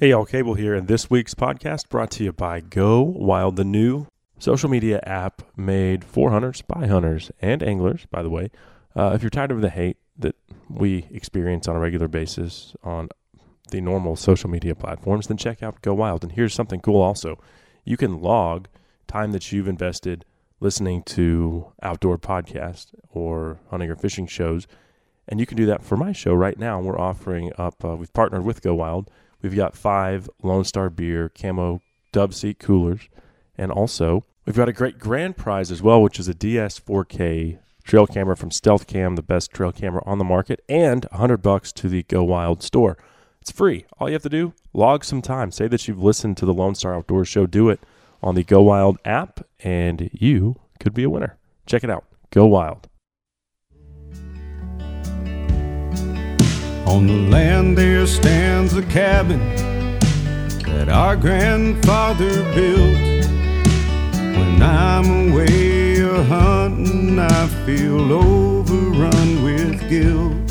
Hey y'all, Cable here, and this week's podcast brought to you by Go Wild, the new social media app made for hunters, by hunters, and anglers, by the way. If you're tired of the hate that we experience on a regular basis on the normal social media platforms, then check out Go Wild. And here's something cool also. You can log time that you've invested listening to outdoor podcasts or hunting or fishing shows, and you can do that for my show right now. We're offering up, we've partnered with Go Wild. We've got 5 Lone Star Beer Camo Dove Seat Coolers. And also, we've got a great grand prize as well, which is a DS4K trail camera from Stealth Cam, the best trail camera on the market, and $100 to the Go Wild store. It's free. All you have to do, log some time. Say that you've listened to the Lone Star Outdoor Show. Do it on the Go Wild app, and you could be a winner. Check it out. Go Wild. On the land there stands a cabin that our grandfather built. When I'm away a-hunting, I feel overrun with guilt.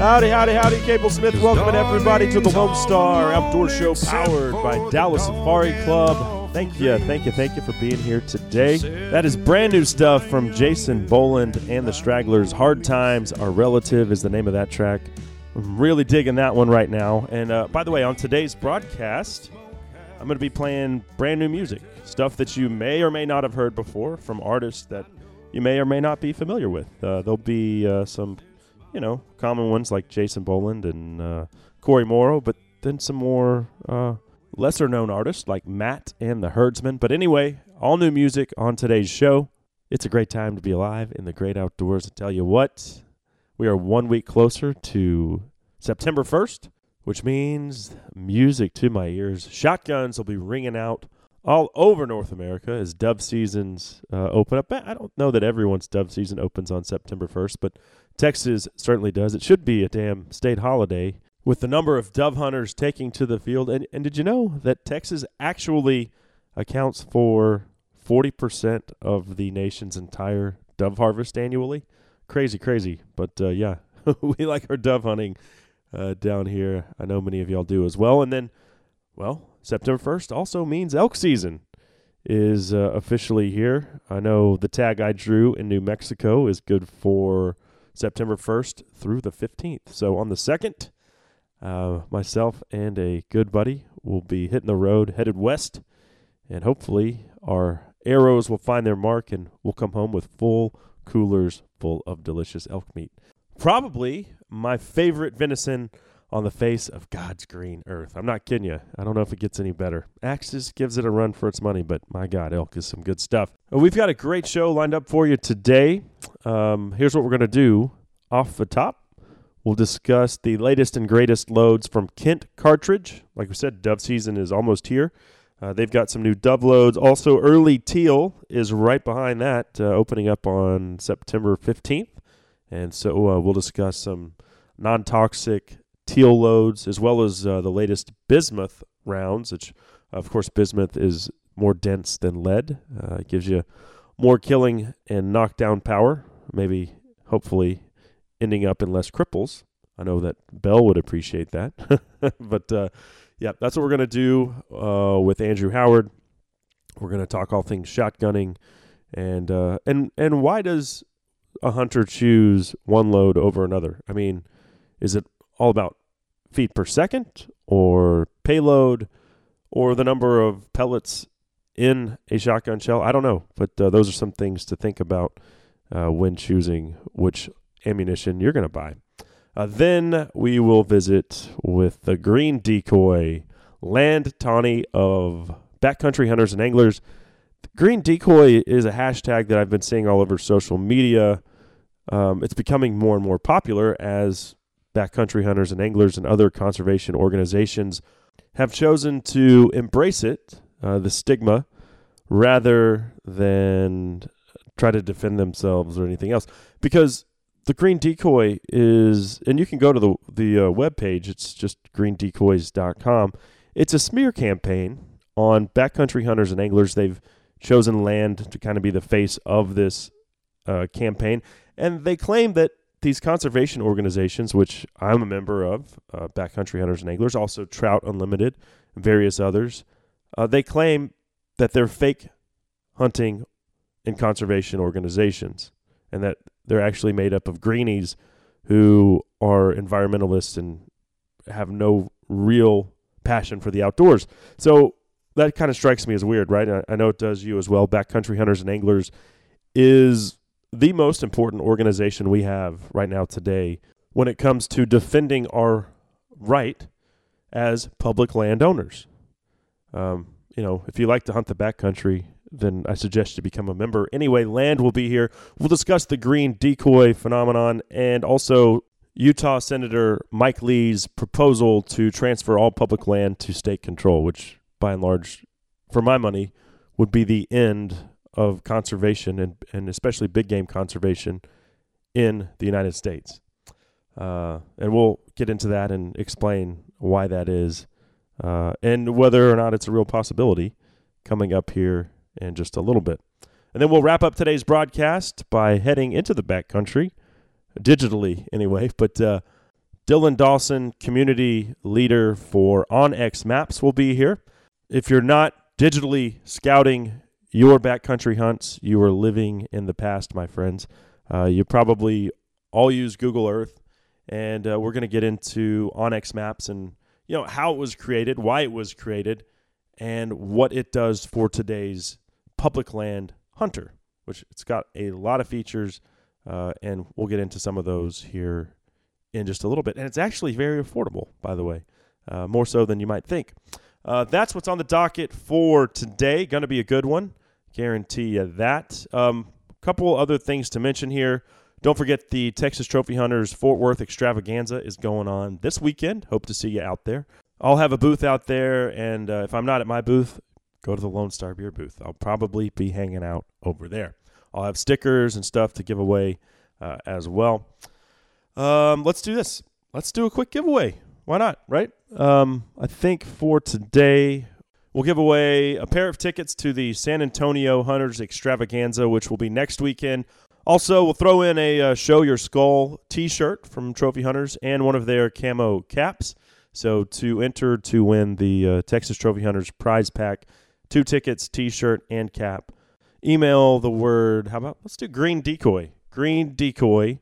Howdy, howdy, howdy, Cable Smith. Welcome everybody to the Lone Star Outdoor Show powered by Dallas Safari Club. Thank you for being here today. That is brand new stuff from Jason Boland and the Stragglers. Hard Times Are Relative is the name of that track. I'm really digging that one right now. And by the way, on today's broadcast, I'm going to be playing brand new music, stuff that you may or may not have heard before from artists that you may or may not be familiar with. There'll be some, common ones like Jason Boland and Corey Morrow, but then some more lesser-known artists like Matt and the Herdsman. But anyway, all new music on today's show. It's a great time to be alive in the great outdoors. I tell you what, we are 1 week closer to September 1st, which means music to my ears. Shotguns will be ringing out all over North America as dove seasons open up. I don't know that everyone's dove season opens on September 1st, but Texas certainly does. It should be a damn state holiday, with the number of dove hunters taking to the field. And did you know that Texas actually accounts for 40% of the nation's entire dove harvest annually? Crazy. But yeah, we like our dove hunting down here. I know many of y'all do as well. And then, well, September 1st also means elk season is officially here. I know the tag I drew in New Mexico is good for September 1st through the 15th. So on the 2nd, myself and a good buddy will be hitting the road, headed west, and hopefully our arrows will find their mark and we'll come home with full coolers full of delicious elk meat. Probably my favorite venison on the face of God's green earth. I'm not kidding you. I don't know if it gets any better. Axis gives it a run for its money, but my God, elk is some good stuff. We've got a great show lined up for you today. Here's what we're going to do off the top. We'll discuss the latest and greatest loads from Kent Cartridge. Like we said, dove season is almost here. They've got some new dove loads. Also, early teal is right behind that, opening up on September 15th. And so we'll discuss some non-toxic teal loads as well as the latest bismuth rounds, which, of course, bismuth is more dense than lead. It gives you more killing and knockdown power, maybe, hopefully, ending up in less cripples. I know that Bell would appreciate that. But, yeah, that's what we're going to do with Andrew Howard. We're going to talk all things shotgunning. And why does a hunter choose one load over another? I mean, is it all about feet per second or payload or the number of pellets in a shotgun shell? I don't know. But those are some things to think about when choosing which ammunition you're going to buy. Then we will visit with the GreenDecoy, Land Tawney of Backcountry Hunters and Anglers. GreenDecoy is a hashtag that I've been seeing all over social media. It's becoming more and more popular as backcountry hunters and anglers and other conservation organizations have chosen to embrace it, the stigma, rather than try to defend themselves or anything else. Because the GreenDecoy is, and you can go to the webpage, it's just greendecoys.com. It's a smear campaign on backcountry hunters and anglers. They've chosen Land to kind of be the face of this campaign. And they claim that these conservation organizations, which I'm a member of, Backcountry Hunters and Anglers, also Trout Unlimited, and various others, they claim that they're fake hunting and conservation organizations, and that they're actually made up of greenies who are environmentalists and have no real passion for the outdoors. So that kind of strikes me as weird, right? I know it does you as well. Backcountry Hunters and Anglers is the most important organization we have right now today when it comes to defending our right as public landowners. You know, if you like to hunt the backcountry, then I suggest you become a member. Anyway, Land will be here. We'll discuss the GreenDecoy phenomenon and also Utah Senator Mike Lee's proposal to transfer all public land to state control, which by and large, for my money, would be the end of conservation and especially big game conservation in the United States. And we'll get into that and explain why that is and whether or not it's a real possibility coming up here in just a little bit. And then we'll wrap up today's broadcast by heading into the backcountry, digitally anyway, but Dylan Dawson, community leader for OnX Maps, will be here. If you're not digitally scouting your backcountry hunts, you are living in the past, my friends. You probably all use Google Earth, and we're going to get into OnX Maps and, you know, how it was created, why it was created, and what it does for today's public land hunter, which it's got a lot of features, and we'll get into some of those here in just a little bit. And it's actually very affordable, by the way, more so than you might think. That's what's on the docket for today. Going to be a good one. Guarantee you that. Couple other things to mention here. Don't forget the Texas Trophy Hunters Fort Worth Extravaganza is going on this weekend. Hope to see you out there. I'll have a booth out there, and if I'm not at my booth, go to the Lone Star Beer booth. I'll probably be hanging out over there. I'll have stickers and stuff to give away as well. Let's do this. Let's do a quick giveaway. Why not, right? I think for today, we'll give away a pair of tickets to the San Antonio Hunters Extravaganza, which will be next weekend. Also, we'll throw in a Show Your Skull t-shirt from Trophy Hunters and one of their camo caps. So to enter to win the Texas Trophy Hunters prize pack, 2 tickets, t-shirt, and cap, email the word, how about, let's do GreenDecoy. GreenDecoy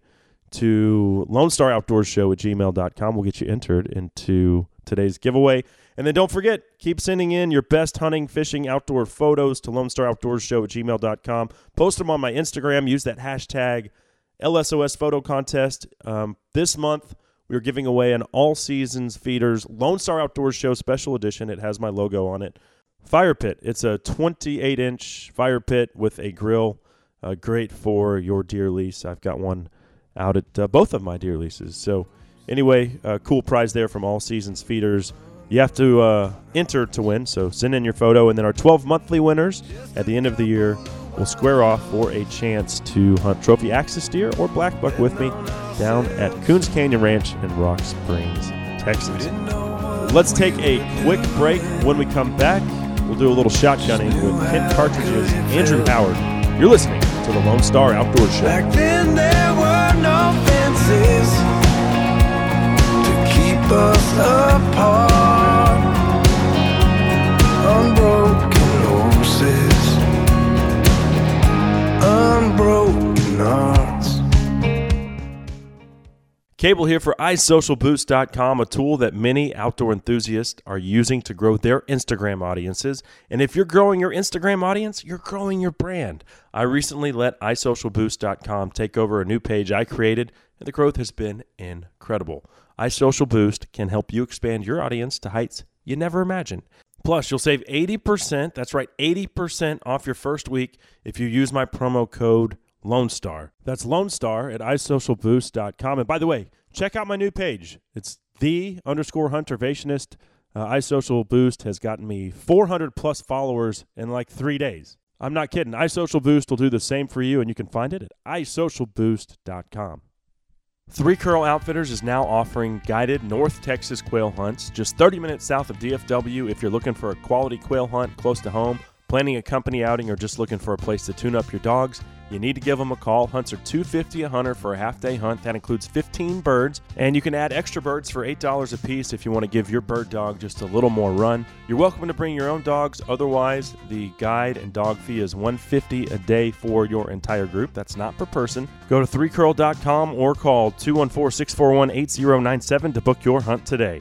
to LoneStarOutdoorsShow@gmail.com. We'll get you entered into today's giveaway. And then don't forget, keep sending in your best hunting, fishing, outdoor photos to LoneStarOutdoorsShow@gmail.com. Post them on my Instagram. Use that hashtag LSOSPhotoContest. This month, we're giving away an All Seasons Feeders Lone Star Outdoor Show Special Edition. It has my logo on it. Fire pit. It's a 28-inch fire pit with a grill. Great for your deer lease. I've got one out at both of my deer leases. So anyway, cool prize there from All Seasons Feeders. You have to enter to win, so send in your photo. And then our 12 monthly winners at the end of the year will square off for a chance to hunt trophy axis deer or black buck with me down at Coons Canyon Ranch in Rock Springs, Texas. Let's take a quick break. When we come back, we'll do a little shotgunning with Kent Cartridge's Andrew Howard. You're listening to the Lone Star Outdoor Show. Back then there were no fences to keep us apart. Unbroken horses, unbroken hearts. Cable here for iSocialBoost.com, a tool that many outdoor enthusiasts are using to grow their Instagram audiences. And if you're growing your Instagram audience, you're growing your brand. I recently let iSocialBoost.com take over a new page I created, and the growth has been incredible. iSocialBoost can help you expand your audience to heights you never imagined. Plus, you'll save 80%, that's right, 80% off your first week if you use my promo code Lone Star. That's Lone Star at isocialboost.com. And by the way, check out my new page. It's the_huntervationist. iSocialBoost has gotten me 400 plus followers in like 3 days. I'm not kidding. iSocialBoost will do the same for you, and you can find it at isocialboost.com. Three Curl Outfitters is now offering guided North Texas quail hunts just 30 minutes south of DFW if you're looking for a quality quail hunt close to home, planning a company outing, or just looking for a place to tune up your dogs. you need to give them a call. Hunts are $2.50 a hunter for a half-day hunt. That includes 15 birds, and you can add extra birds for $8 a piece if you want to give your bird dog just a little more run. You're welcome to bring your own dogs. Otherwise, the guide and dog fee is $150 a day for your entire group. That's not per person. Go to 3curl.com or call 214-641-8097 to book your hunt today.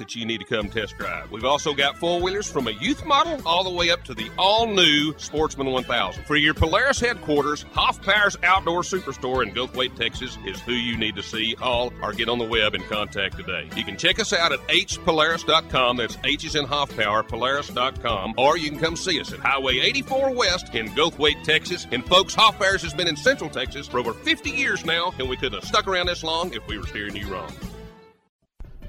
that you need to come test drive. We've also got four-wheelers from a youth model all the way up to the all-new Sportsman 1000. For your Polaris headquarters, Hoffpauir's Outdoor Superstore in Gulfway, Texas is who you need to see. Call or get on the web and contact today. You can check us out at hpolaris.com. That's H is in Hoffpauir, Polaris.com. Or you can come see us at Highway 84 West in Gulfway, Texas. And folks, Hoffpauir's has been in Central Texas for over 50 years now, and we couldn't have stuck around this long if we were steering you wrong.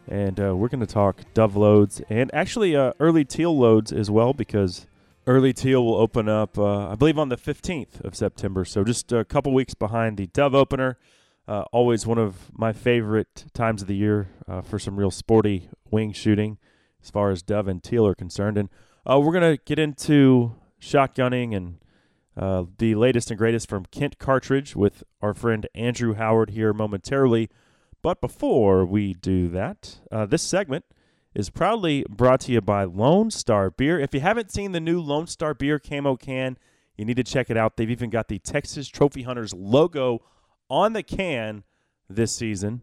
And we're going to talk dove loads and actually early teal loads as well, because early teal will open up, I believe, on the 15th of September. So just a couple weeks behind the dove opener. Always one of my favorite times of the year for some real sporty wing shooting, as far as dove and teal are concerned. And we're going to get into shotgunning and the latest and greatest from Kent Cartridge with our friend Andrew Howard here momentarily. But before we do that, this segment is proudly brought to you by Lone Star Beer. If you haven't seen the new Lone Star Beer camo can, you need to check it out. They've even got the Texas Trophy Hunters logo on the can this season.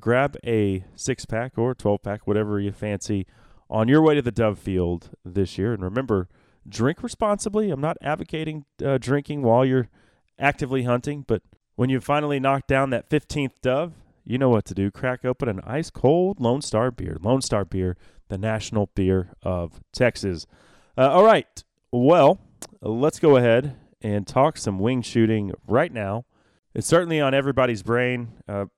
Grab a 6-pack or 12-pack, whatever you fancy, on your way to the dove field this year. And remember, drink responsibly. I'm not advocating drinking while you're actively hunting, but when you finally knock down that 15th dove, you know what to do. Crack open an ice-cold Lone Star beer. Lone Star beer, the national beer of Texas. All right. Well, let's go ahead and talk some wing shooting right now. It's certainly on everybody's brain.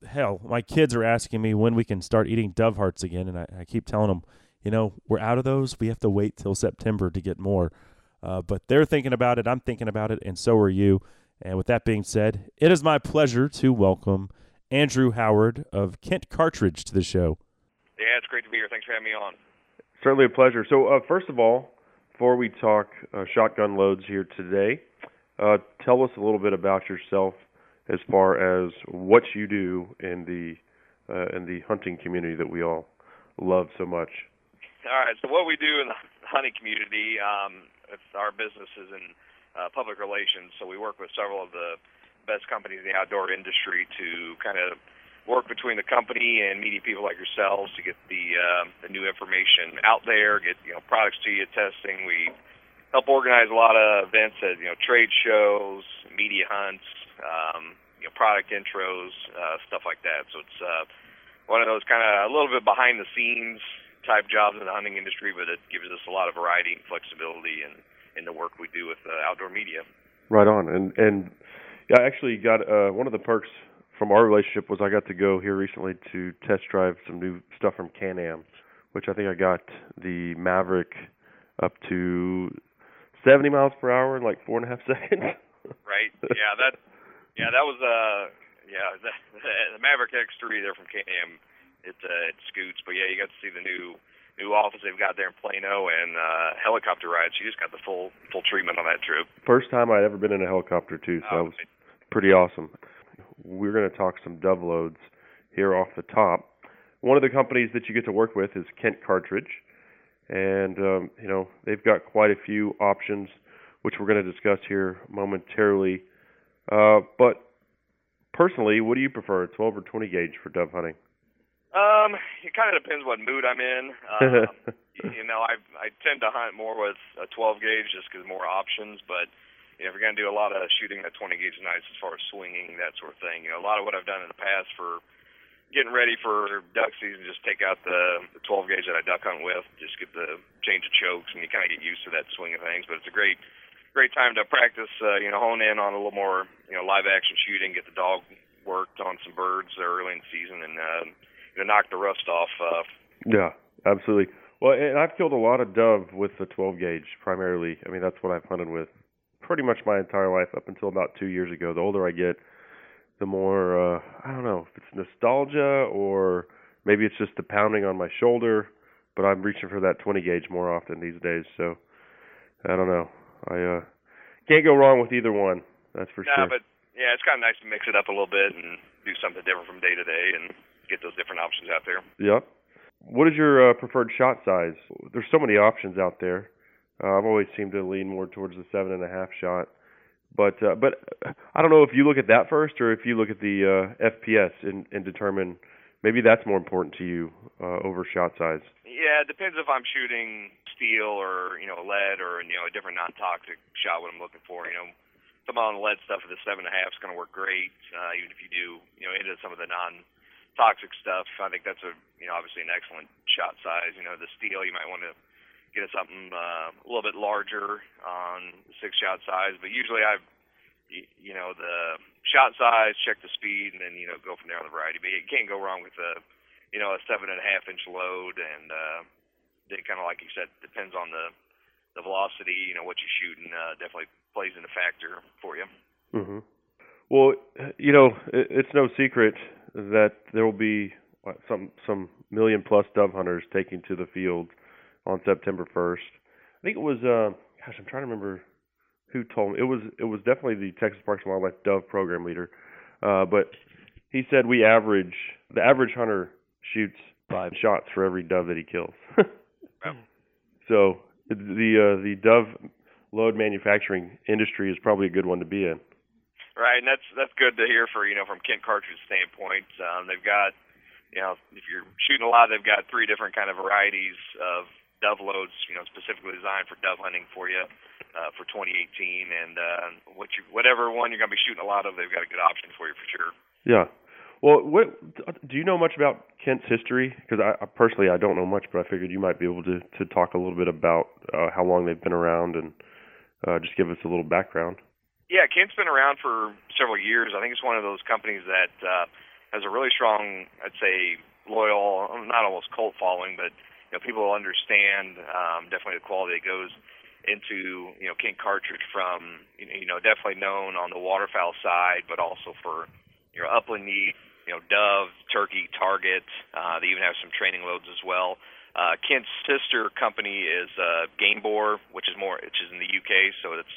Hell, my kids are asking me when we can start eating dove hearts again, and I keep telling them, you know, we're out of those. We have to wait till September to get more. But they're thinking about it. I'm thinking about it, and so are you. And with that being said, it is my pleasure to welcome Andrew Howard of Kent Cartridge to the show. Yeah, it's great to be here. Thanks for having me on. Certainly a pleasure. So first of all, before we talk shotgun loads here today, tell us a little bit about yourself as far as what you do in the hunting community that we all love so much. All right, so what we do in the hunting community, it's our business is in public relations, so we work with several of the best companies in the outdoor industry to kind of work between the company and meeting people like yourselves to get the new information out there, get products to you, testing. We help organize a lot of events at trade shows, media hunts, product intros, stuff like that. So it's one of those kind of a little bit behind the scenes type jobs in the hunting industry, but it gives us a lot of variety and flexibility in the work we do with outdoor media. Right on. And I actually got one of the perks from our relationship was I got to go here recently to test drive some new stuff from Can-Am, which I think I got the Maverick up to 70 miles per hour in like 4.5 seconds. Right. Yeah. That was the Maverick X3 there from Can-Am. It scoots, but yeah, you got to see the new office they've got there in Plano and helicopter rides. You just got the full treatment on that trip. First time I'd ever been in a helicopter too, so that was pretty awesome. We're going to talk some dove loads here off the top. One of the companies that you get to work with is Kent Cartridge, and they've got quite a few options, which we're going to discuss here momentarily. But personally, what do you prefer, 12 or 20 gauge for dove hunting? It kind of depends what mood I'm in. I tend to hunt more with a 12 gauge just because more options. But if you're going to do a lot of shooting at 20 gauge nights as far as swinging, that sort of thing, a lot of what I've done in the past for getting ready for duck season, just take out the 12 gauge that I duck hunt with, just get the change of chokes, and you kind of get used to that swing of things. But it's a great time to practice, hone in on a little more, live action shooting, get the dog worked on some birds early in the season, and to knock the rust off. Yeah, absolutely. Well, and I've killed a lot of dove with the 12 gauge primarily. I mean, that's what I've hunted with pretty much my entire life up until about 2 years ago. The older I get, the more, I don't know if it's nostalgia or maybe it's just the pounding on my shoulder, but I'm reaching for that 20 gauge more often these days. So I don't know. I can't go wrong with either one. That's for sure. But yeah, it's kind of nice to mix it up a little bit and do something different from day to day and get those different options out there. Yep. What is your preferred shot size? There's so many options out there. I've always seemed to lean more towards the 7.5 shot, but I don't know if you look at that first or if you look at the FPS and determine maybe that's more important to you over shot size. Yeah, it depends if I'm shooting steel or lead or a different non-toxic shot. What I'm looking for, some on the lead stuff at the 7.5 is going to work great. Even if you do into some of the non-toxic stuff, I think that's obviously an excellent shot size. The steel, you might want to get it something a little bit larger on 6 shot size. But usually the shot size, check the speed, and then go from there on the variety. But you can't go wrong with a 7.5 inch load, and they kind of, like you said, depends on the velocity. What you're shooting definitely plays into factor for you. Mm-hmm. Well, it's no secret that there will be some million plus dove hunters taking to the field on September 1st. I think it was I'm trying to remember who told me. It was definitely the Texas Parks and Wildlife dove program leader, but he said the average hunter shoots 5 shots for every dove that he kills. So the dove load manufacturing industry is probably a good one to be in. Right, and that's good to hear for from Kent Cartridge's standpoint. They've got, if you're shooting a lot, they've got 3 different kind of varieties of dove loads, specifically designed for dove hunting for you for 2018. And whatever one you're going to be shooting a lot of, they've got a good option for you for sure. Yeah. Well, do you know much about Kent's history? Because I personally, I don't know much, but I figured you might be able to talk a little bit about how long they've been around and just give us a little background. Yeah, Kent's been around for several years. I think it's one of those companies that has a really strong, I'd say, loyal, not almost cult following, but people understand definitely the quality that goes into Kent Cartridge from, definitely known on the waterfowl side, but also for your upland needs, dove, turkey, target. They even have some training loads as well. Kent's sister company is Gamebore, which is in the UK, so it's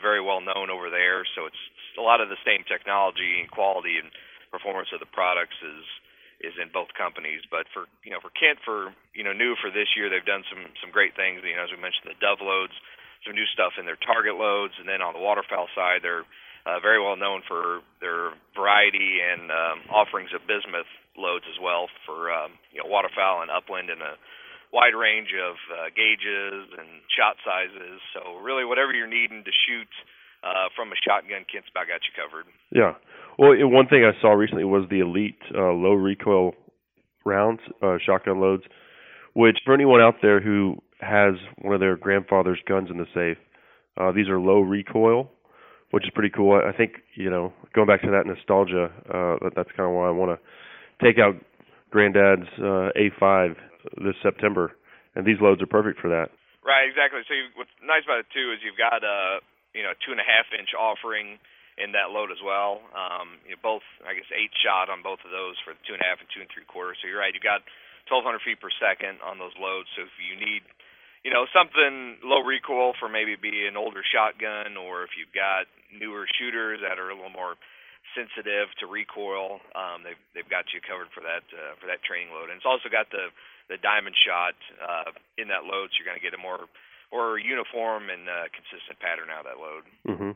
very well known over there, so it's a lot of the same technology and quality and performance of the products is in both companies. But for for Kent, for new for this year, they've done some great things. As we mentioned, the dove loads, some new stuff in their target loads, and then on the waterfowl side, they're very well known for their variety and offerings of bismuth loads as well for waterfowl and upland and a wide range of gauges and shot sizes. So really whatever you're needing to shoot from a shotgun, Kent's about got you covered. Yeah. Well, one thing I saw recently was the Elite low recoil rounds, shotgun loads, which for anyone out there who has one of their grandfather's guns in the safe, these are low recoil, which is pretty cool. I think, you know, going back to that nostalgia, that's kind of why I want to take out Granddad's A5 this September, and these loads are perfect for that. Right, exactly. So what's nice about it too is you've got a 2.5-inch offering in that load as well. Both, I guess, 8-shot on both of those for 2.5 and 2 3/4. So you're right, you've got 1,200 feet per second on those loads. So if you need, something low recoil for maybe be an older shotgun, or if you've got newer shooters that are a little more sensitive to recoil, they've got you covered for that training load. And it's also got the diamond shot in that load, so you're going to get a more uniform and consistent pattern out of that load. Mm-hmm.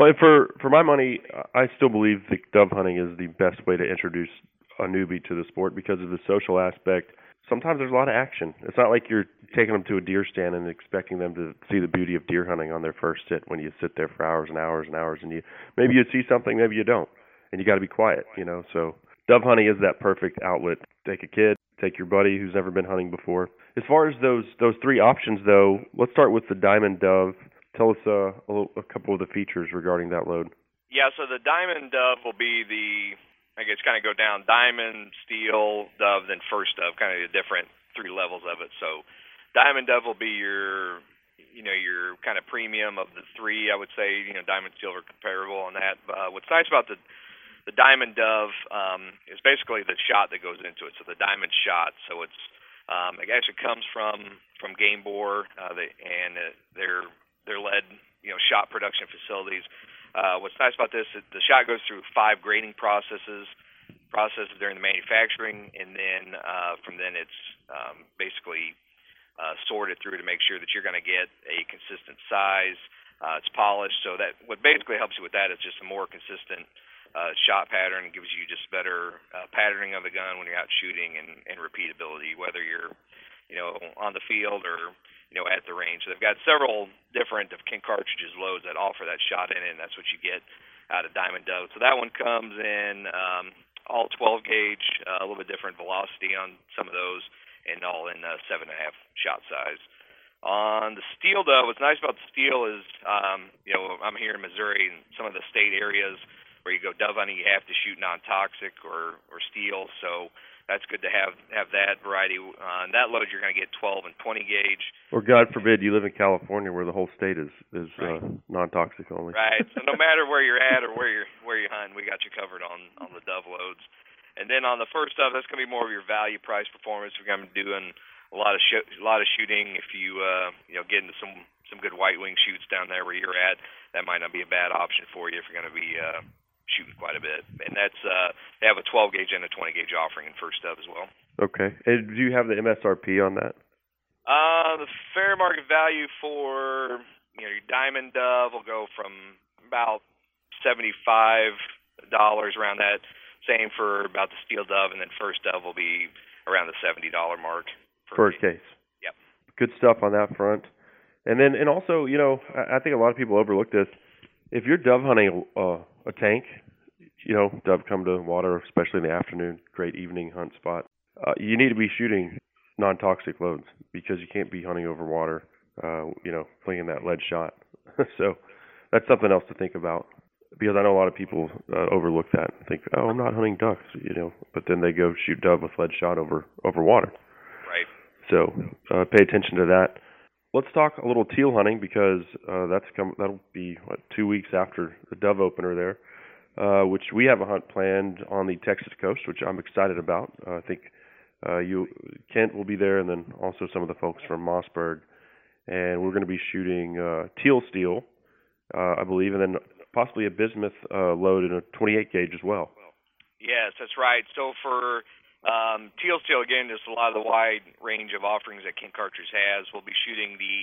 Well, and for my money, I still believe that dove hunting is the best way to introduce a newbie to the sport because of the social aspect. Sometimes there's a lot of action. It's not like you're taking them to a deer stand and expecting them to see the beauty of deer hunting on their first sit when you sit there for hours and hours and hours, and maybe you see something, maybe you don't, and you got to be quiet, so dove hunting is that perfect outlet. Take a kid, take your buddy who's never been hunting before. As far as those three options, though, let's start with the diamond dove. Tell us a couple of the features regarding that load. Yeah, so the diamond dove will be the, I guess, kind of go down diamond, steel, dove, then first dove, kind of the different three levels of it. So diamond dove will be your kind of premium of the three, I would say. Diamond, steel are comparable on that. But what's nice about the diamond dove is basically the shot that goes into it. So the diamond shot. So it's it actually comes from Gamebore and their lead shot production facilities. What's nice about this is the shot goes through 5 grading processes during the manufacturing, and then from then it's basically sorted through to make sure that you're going to get a consistent size. It's polished, so that what basically helps you with that is just a more consistent shot pattern. It gives you just better patterning of the gun when you're out shooting, and repeatability, whether you're on the field or at the range. So they've got several different of Kent Cartridge's loads that offer that shot in it, and that's what you get out of diamond dove. So that one comes in all 12 gauge, a little bit different velocity on some of those, and all in 7.5 shot size. On the steel dove, what's nice about the steel is, I'm here in Missouri, and some of the state areas where you go dove hunting, you have to shoot non-toxic or steel. So that's good to have that variety. On that load, you're going to get 12 and 20 gauge. Or God forbid, you live in California, where the whole state is right. Non-toxic only. Right. So no matter where you're at or where you hunt, we got you covered on the dove loads. And then on the first dove, that's going to be more of your value, price, performance. We're going to be doing a lot of shooting. If you get into some good white wing shoots down there where you're at, that might not be a bad option for you if you're going to be shooting quite a bit. And that's they have a 12 gauge and a 20 gauge offering in first dove as well. Okay. And do you have the MSRP on that? The fair market value for your diamond dove will go from about $75 around that. Same for about the steel dove, and then first dove will be around the $70 mark per case. Yep. Good stuff on that front. And then also, I think a lot of people overlook this. If you're dove hunting a tank, dove come to water, especially in the afternoon, great evening hunt spot. You need to be shooting non-toxic loads because you can't be hunting over water, flinging that lead shot. So that's something else to think about, because I know a lot of people overlook that and think, oh, I'm not hunting ducks, but then they go shoot dove with lead shot over water. Right. So pay attention to that. Let's talk a little teal hunting, because that'll be, 2 weeks after the dove opener there, which we have a hunt planned on the Texas coast, which I'm excited about. I think Kent will be there, and then also some of the folks from Mossberg. And we're going to be shooting teal steel, I believe, and then possibly a bismuth load in a 28 gauge as well. Yes, that's right. So for teal steel, again, just a lot of the wide range of offerings that Kent Cartridge has. We'll be shooting the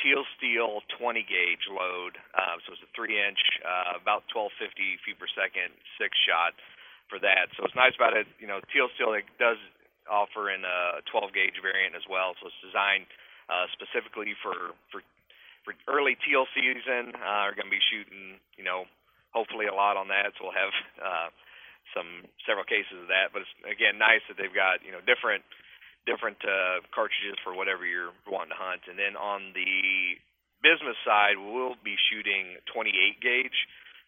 teal steel 20 gauge load, so it's a 3-inch, about 1250 feet per second, 6-shot for that. So what's nice about it, teal steel, it does offer in a 12 gauge variant as well. So it's designed specifically for early teal season. We're going to be shooting, hopefully a lot on that. So we'll have several cases of that, but it's again nice that they've got different cartridges for whatever you're wanting to hunt. And then on the business side, we'll be shooting 28 gauge.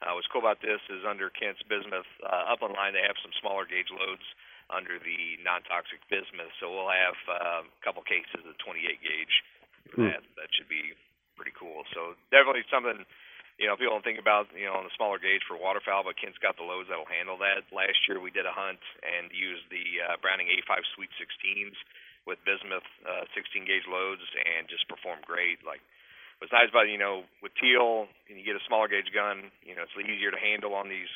What's cool about this is under Kent's bismuth up online, they have some smaller gauge loads under the non-toxic bismuth. So we'll have a couple cases of 28 gauge. That should be pretty cool. So definitely something, you know, people don't think about, you know, on the smaller gauge for waterfowl, but Kent's got the loads that'll handle that. Last year we did a hunt and used the Browning A5 Sweet 16s with bismuth 16 gauge loads and just performed great. Like, what's nice about, you know, with teal, and you get a smaller gauge gun, you know, it's easier to handle on these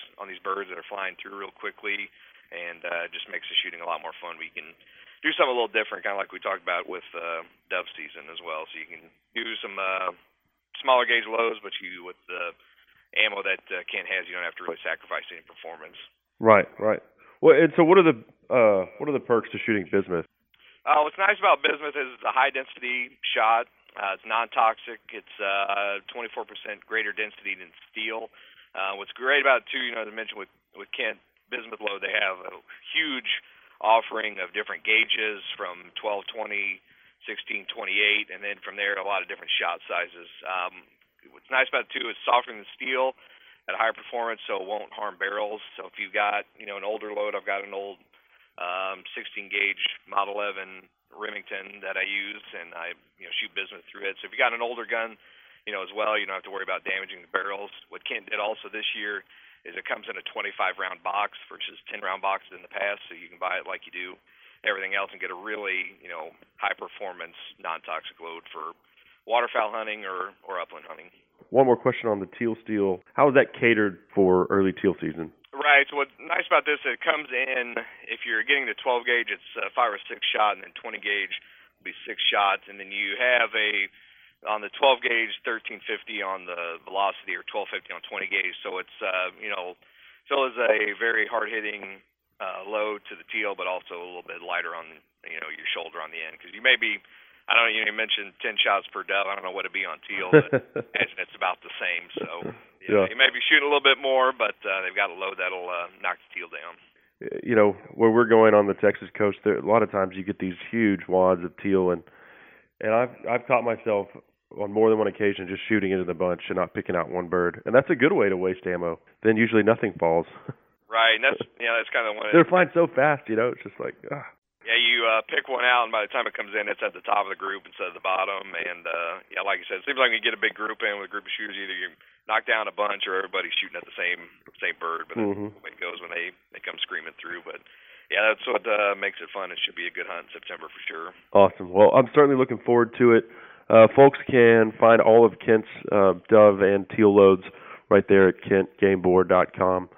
birds that are flying through real quickly, and just makes the shooting a lot more fun. We can do something a little different, kind of like we talked about with dove season as well. So you can do some smaller gauge loads, but you with the ammo that Kent has, you don't have to really sacrifice any performance. Right, right. Well, and so what are the perks to shooting bismuth? What's nice about bismuth is it's a high density shot. It's non-toxic. It's 24% greater density than steel. What's great about it, too, you know, as I mentioned with Kent bismuth load, they have a huge offering of different gauges from 12-20, 16-28, and then from there a lot of different shot sizes. What's nice about it, too, is softer than steel at a higher performance, so it won't harm barrels. So if you've got, you know, an older load, I've got an old 16-gauge Model 11 Remington that I use, and I, you know, shoot bismuth through it. So if you got an older gun, you know, as well, you don't have to worry about damaging the barrels. What Kent did also this year is it comes in a 25-round box versus 10-round boxes in the past, so you can buy it like you do everything else and get a really, you know, high-performance, non-toxic load for waterfowl hunting or upland hunting. One more question on the teal steel. How is that catered for early teal season? Right, so what's nice about this is it comes in, if you're getting the 12 gauge, it's 5 or 6 shot, and then 20 gauge will be 6 shots, and then you have on the 12 gauge, 1350 on the velocity, or 1250 on 20 gauge, so it's, you know, still is a very hard-hitting load to the teal, but also a little bit lighter on, you know, your shoulder on the end, because you may be, I don't know, you mentioned 10 shots per dove, I don't know what it'd be on teal, but I imagine it's about the same, so... Yeah. You may be shooting a little bit more, but they've got a load that'll knock the teal down. You know, where we're going on the Texas coast, there, a lot of times you get these huge wads of teal, and I've caught myself on more than one occasion just shooting into the bunch and not picking out one bird, and that's a good way to waste ammo. Then usually nothing falls. Right, and that's kind of one. They're flying so fast, you know, it's just like . Yeah, you pick one out, and by the time it comes in, it's at the top of the group instead of the bottom. And, yeah, like you said, it seems like you get a big group in with a group of shooters. Either you knock down a bunch or everybody's shooting at the same bird. But that's the way it goes when they come screaming through. But, yeah, that's what makes it fun. It should be a good hunt in September for sure. Awesome. Well, I'm certainly looking forward to it. Folks can find all of Kent's dove and teal loads right there at kentgameboard.com.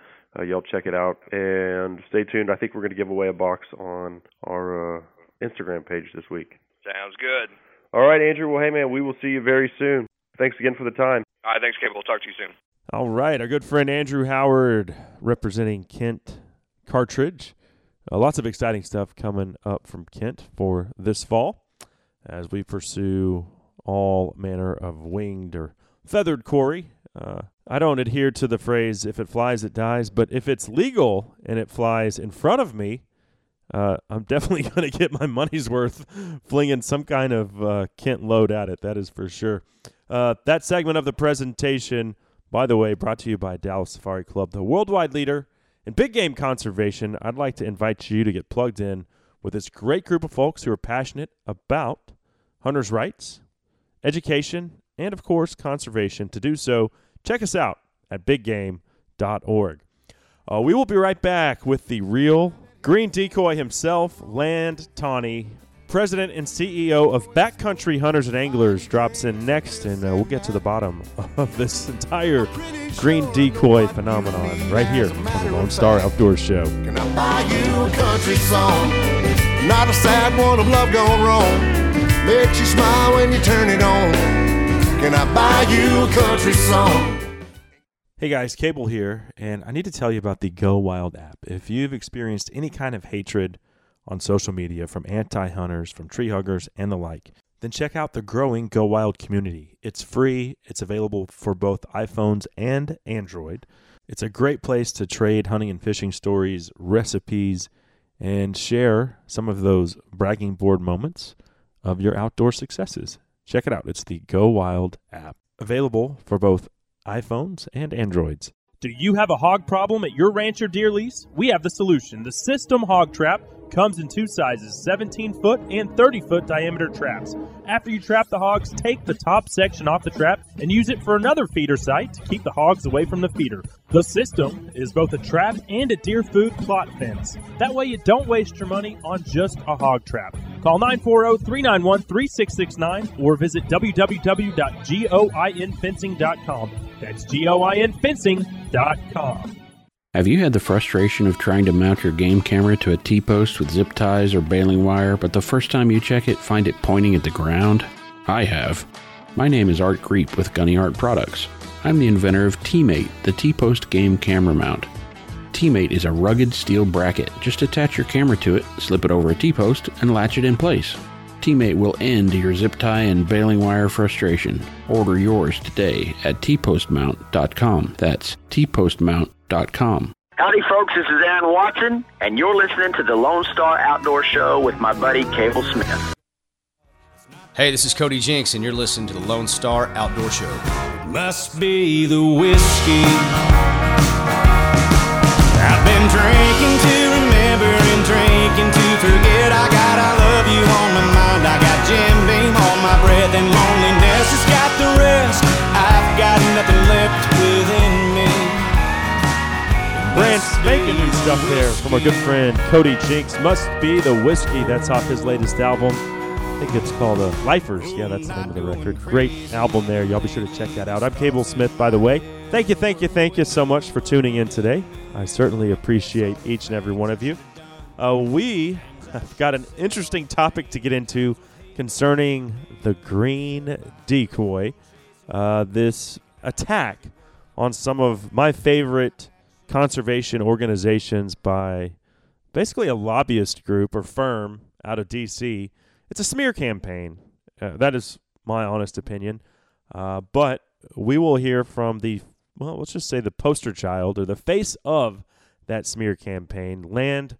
Y'all check it out and stay tuned. I think we're going to give away a box on our Instagram page this week. Sounds good. All right, Andrew. Well, hey, man, we will see you very soon. Thanks again for the time. All right, thanks, Cable. We'll talk to you soon. All right, our good friend Andrew Howard representing Kent Cartridge. Lots of exciting stuff coming up from Kent for this fall as we pursue all manner of winged or feathered quarry. I don't adhere to the phrase, if it flies, it dies. But if it's legal and it flies in front of me, I'm definitely going to get my money's worth flinging some kind of Kent load at it. That is for sure. That segment of the presentation, by the way, brought to you by Dallas Safari Club, the worldwide leader in big game conservation. I'd like to invite you to get plugged in with this great group of folks who are passionate about hunters' rights, education, and, of course, conservation. To do so, check us out at biggame.org. We will be right back with the real GreenDecoy himself, Land Tawney, president and CEO of Backcountry Hunters and Anglers, drops in next, and we'll get to the bottom of this entire GreenDecoy phenomenon right here on the Lone Star Outdoor Show. Can I buy you a country song? Not a sad one of love gone wrong. Makes you smile when you turn it on. Can I buy you a country song? Hey guys, Cable here, and I need to tell you about the Go Wild app. If you've experienced any kind of hatred on social media from anti-hunters, from tree huggers, and the like, then check out the growing Go Wild community. It's free. It's available for both iPhones and Android. It's a great place to trade hunting and fishing stories, recipes, and share some of those bragging board moments of your outdoor successes. Check it out. It's the Go Wild app, available for both iPhones and Androids. Do you have a hog problem at your ranch or deer lease? We have the solution. The System Hog Trap comes in two sizes, 17-foot and 30-foot diameter traps. After you trap the hogs, take the top section off the trap and use it for another feeder site to keep the hogs away from the feeder. The System is both a trap and a deer food plot fence. That way you don't waste your money on just a hog trap. Call 940-391-3669 or visit www.goinfencing.com. That's goinfencing.com. Have you had the frustration of trying to mount your game camera to a T-post with zip ties or baling wire, but the first time you check it, find it pointing at the ground? I have. My name is Art Greep with Gunny Art Products. I'm the inventor of T-Mate, the T-post game camera mount. T-Mate is a rugged steel bracket. Just attach your camera to it, slip it over a T-post, and latch it in place. T-Mate will end your zip tie and baling wire frustration. Order yours today at tpostmount.com. That's tpostmount.com. Howdy folks, this is Ann Watson, and you're listening to the Lone Star Outdoor Show with my buddy Cable Smith. Hey, this is Cody Jinks, and you're listening to the Lone Star Outdoor Show. Must be the whiskey I've been drinking to remember and drinking to forget. I got I love you on my mind. I got Jim Beam on my breath, and loneliness has got the rest. I've got nothing left within me. Brand spanking new stuff there from our good friend Cody Jinks. Must be the whiskey. That's off his latest album. I think it's called Lifers. Yeah, that's the name of the record. Great album there. Y'all be sure to check that out. I'm Cable Smith, by the way. Thank you so much for tuning in today. I certainly appreciate each and every one of you. We have got an interesting topic to get into concerning the GreenDecoy. This attack on some of my favorite conservation organizations by basically a lobbyist group or firm out of D.C. It's a smear campaign. That is my honest opinion. But we will hear from the let's just say the poster child or the face of that smear campaign, Land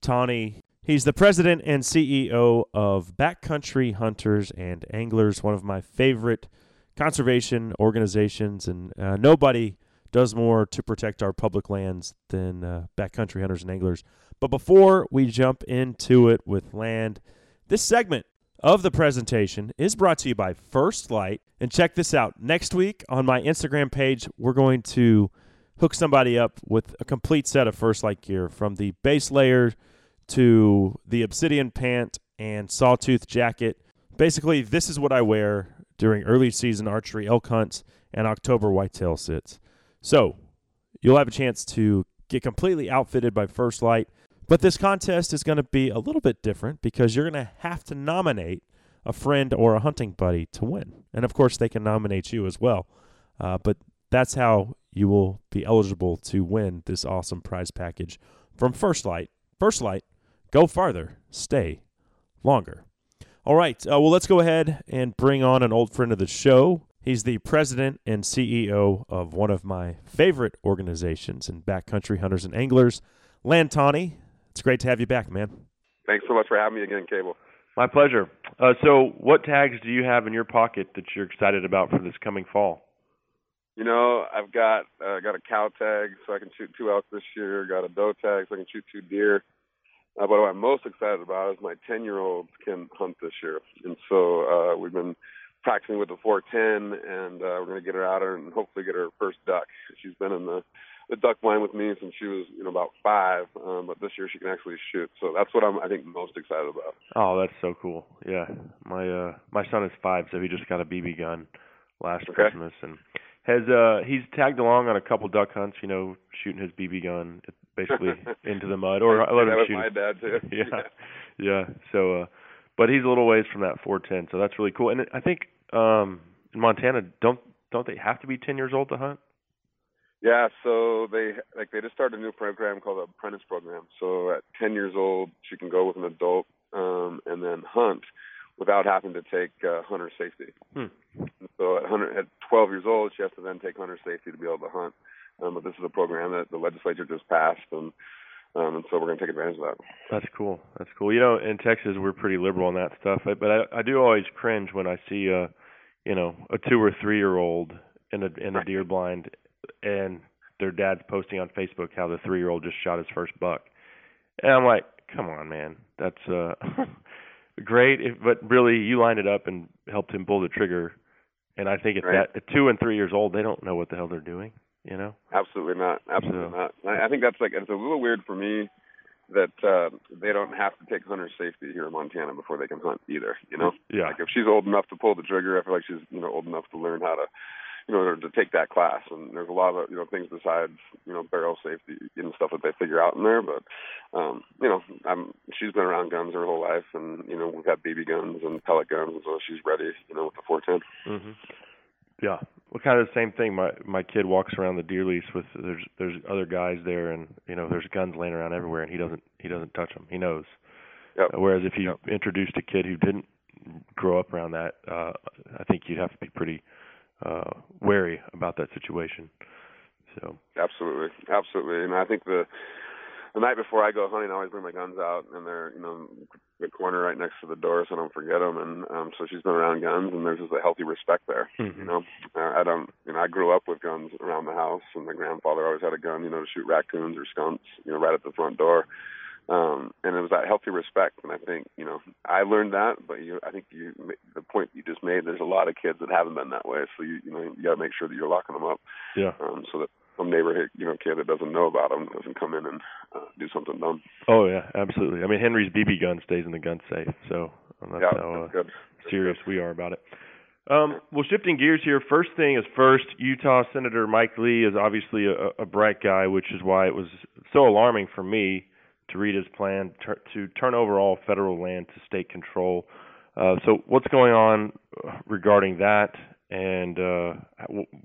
Tawney. He's the president and CEO of Backcountry Hunters and Anglers, one of my favorite conservation organizations. And nobody does more to protect our public lands than Backcountry Hunters and Anglers. But before we jump into it with Land, this segment of the presentation is brought to you by First Light. And check this out. Next week on my Instagram page, we're going to hook somebody up with a complete set of First Light gear, from the base layer to the obsidian pant and sawtooth jacket. Basically, this is what I wear during early season archery elk hunts and October whitetail sits. So you'll have a chance to get completely outfitted by First Light. But this contest is going to be a little bit different because you're going to have to nominate a friend or a hunting buddy to win. And, of course, they can nominate you as well. But that's how you will be eligible to win this awesome prize package from First Light. First Light, go farther, stay longer. All right, well, let's go ahead and bring on an old friend of the show. He's the president and CEO of one of my favorite organizations in Backcountry Hunters and Anglers, Land Tawney. It's great to have you back, man. Thanks so much for having me again, Cable. My pleasure. So what tags do you have in your pocket that you're excited about for this coming fall? You know, I've got a cow tag, so I can shoot two elk this year. Got a doe tag, so I can shoot two deer. But what I'm most excited about is my 10-year-old can hunt this year. And so we've been practicing with the 410, and we're going to get her out there and hopefully get her first duck. She's been in the duck blind with me since she was, about 5, but this year she can actually shoot. So that's what I think most excited about. Oh, that's so cool. Yeah. My son is 5, so he just got a BB gun last Christmas, and he's tagged along on a couple duck hunts, shooting his BB gun basically into the mud, or I let him shoot. That was my dad too. Yeah. So, but he's a little ways from that 410, so that's really cool. And I think in Montana, don't they have to be 10 years old to hunt? Yeah, so they just started a new program called the Apprentice Program. So at 10 years old, she can go with an adult and then hunt without having to take hunter safety. So at 12 years old, she has to then take hunter safety to be able to hunt. But this is a program that the legislature just passed, and And so we're going to take advantage of that. That's cool. That's cool. You know, in Texas, we're pretty liberal on that stuff. But I do always cringe when I see, you know, a 2 or 3 year old in a deer blind, and their dad's posting on Facebook how the 3-year-old just shot his first buck. And I'm like, come on, man, that's great. But really, you lined it up and helped him pull the trigger. And I think at 2 and 3 years old, they don't know what the hell they're doing. You know? Absolutely not. Absolutely not. I think that's like, it's a little weird for me that they don't have to take hunter safety here in Montana before they can hunt either, you know? Yeah. Like if she's old enough to pull the trigger, I feel like she's, you know, old enough to learn how to, you know, to take that class. And there's a lot of, you know, things besides, you know, barrel safety and stuff that they figure out in there. But, you know, she's been around guns her whole life, and, you know, we've got BB guns and pellet guns, and so she's ready, you know, with the 410. Mm-hmm. Yeah, well, kind of the same thing. My kid walks around the deer lease with there's other guys there, and you know there's guns laying around everywhere, and he doesn't touch them. He knows. Yep. Whereas if you introduced a kid who didn't grow up around that, I think you'd have to be pretty wary about that situation. So absolutely, and I think the night before I go hunting, I always bring my guns out, and they're, you know, the corner right next to the door, so I don't forget them. And so she's been around guns, and there's just a healthy respect there. Mm-hmm. You know, I grew up with guns around the house, and my grandfather always had a gun, you know, to shoot raccoons or skunks, you know, right at the front door. And it was that healthy respect, and I think, you know, I learned that. But the point you just made, there's a lot of kids that haven't been that way. So you got to make sure that you're locking them up. Yeah. So that some neighborhood, you know, kid that doesn't know about them doesn't come in and do something dumb. Oh yeah, absolutely. I mean, Henry's BB gun stays in the gun safe, so that's how serious we are about it. Well, shifting gears here. First thing is first. Utah Senator Mike Lee is obviously a bright guy, which is why it was so alarming for me to read his plan to turn over all federal land to state control. So, what's going on regarding that? And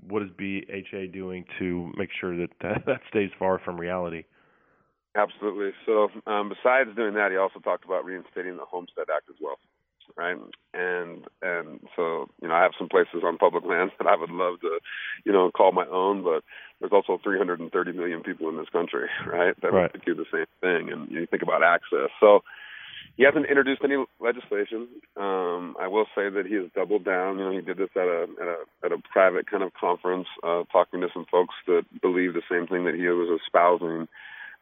what is BHA doing to make sure that stays far from reality? Absolutely. So besides doing that, he also talked about reinstating the Homestead Act as well, right? And so, you know, I have some places on public lands that I would love to, you know, call my own, but there's also 330 million people in this country, right, that right. do the same thing. And you think about access. So he hasn't introduced any legislation. I will say that he has doubled down. You know, he did this at a private kind of conference, talking to some folks that believe the same thing that he was espousing.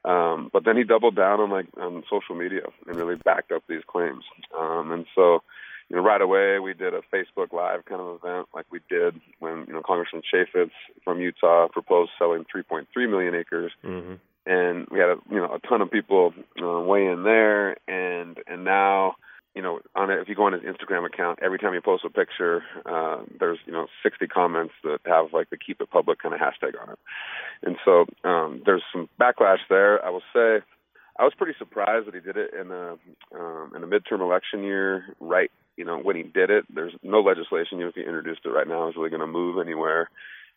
But then he doubled down on social media and really backed up these claims. And so, you know, right away we did a Facebook Live kind of event, like we did when, you know, Congressman Chaffetz from Utah proposed selling 3.3 million acres. Mm-hmm. And we had a ton of people weigh in there, and now, you know, if you go on his Instagram account, every time you post a picture, there's, you know, 60 comments that have like the "keep it public" kind of hashtag on it, and so there's some backlash there. I will say, I was pretty surprised that he did it in a midterm election year, right? You know, when he did it, there's no legislation. Even if he introduced it right now, it's really going to move anywhere.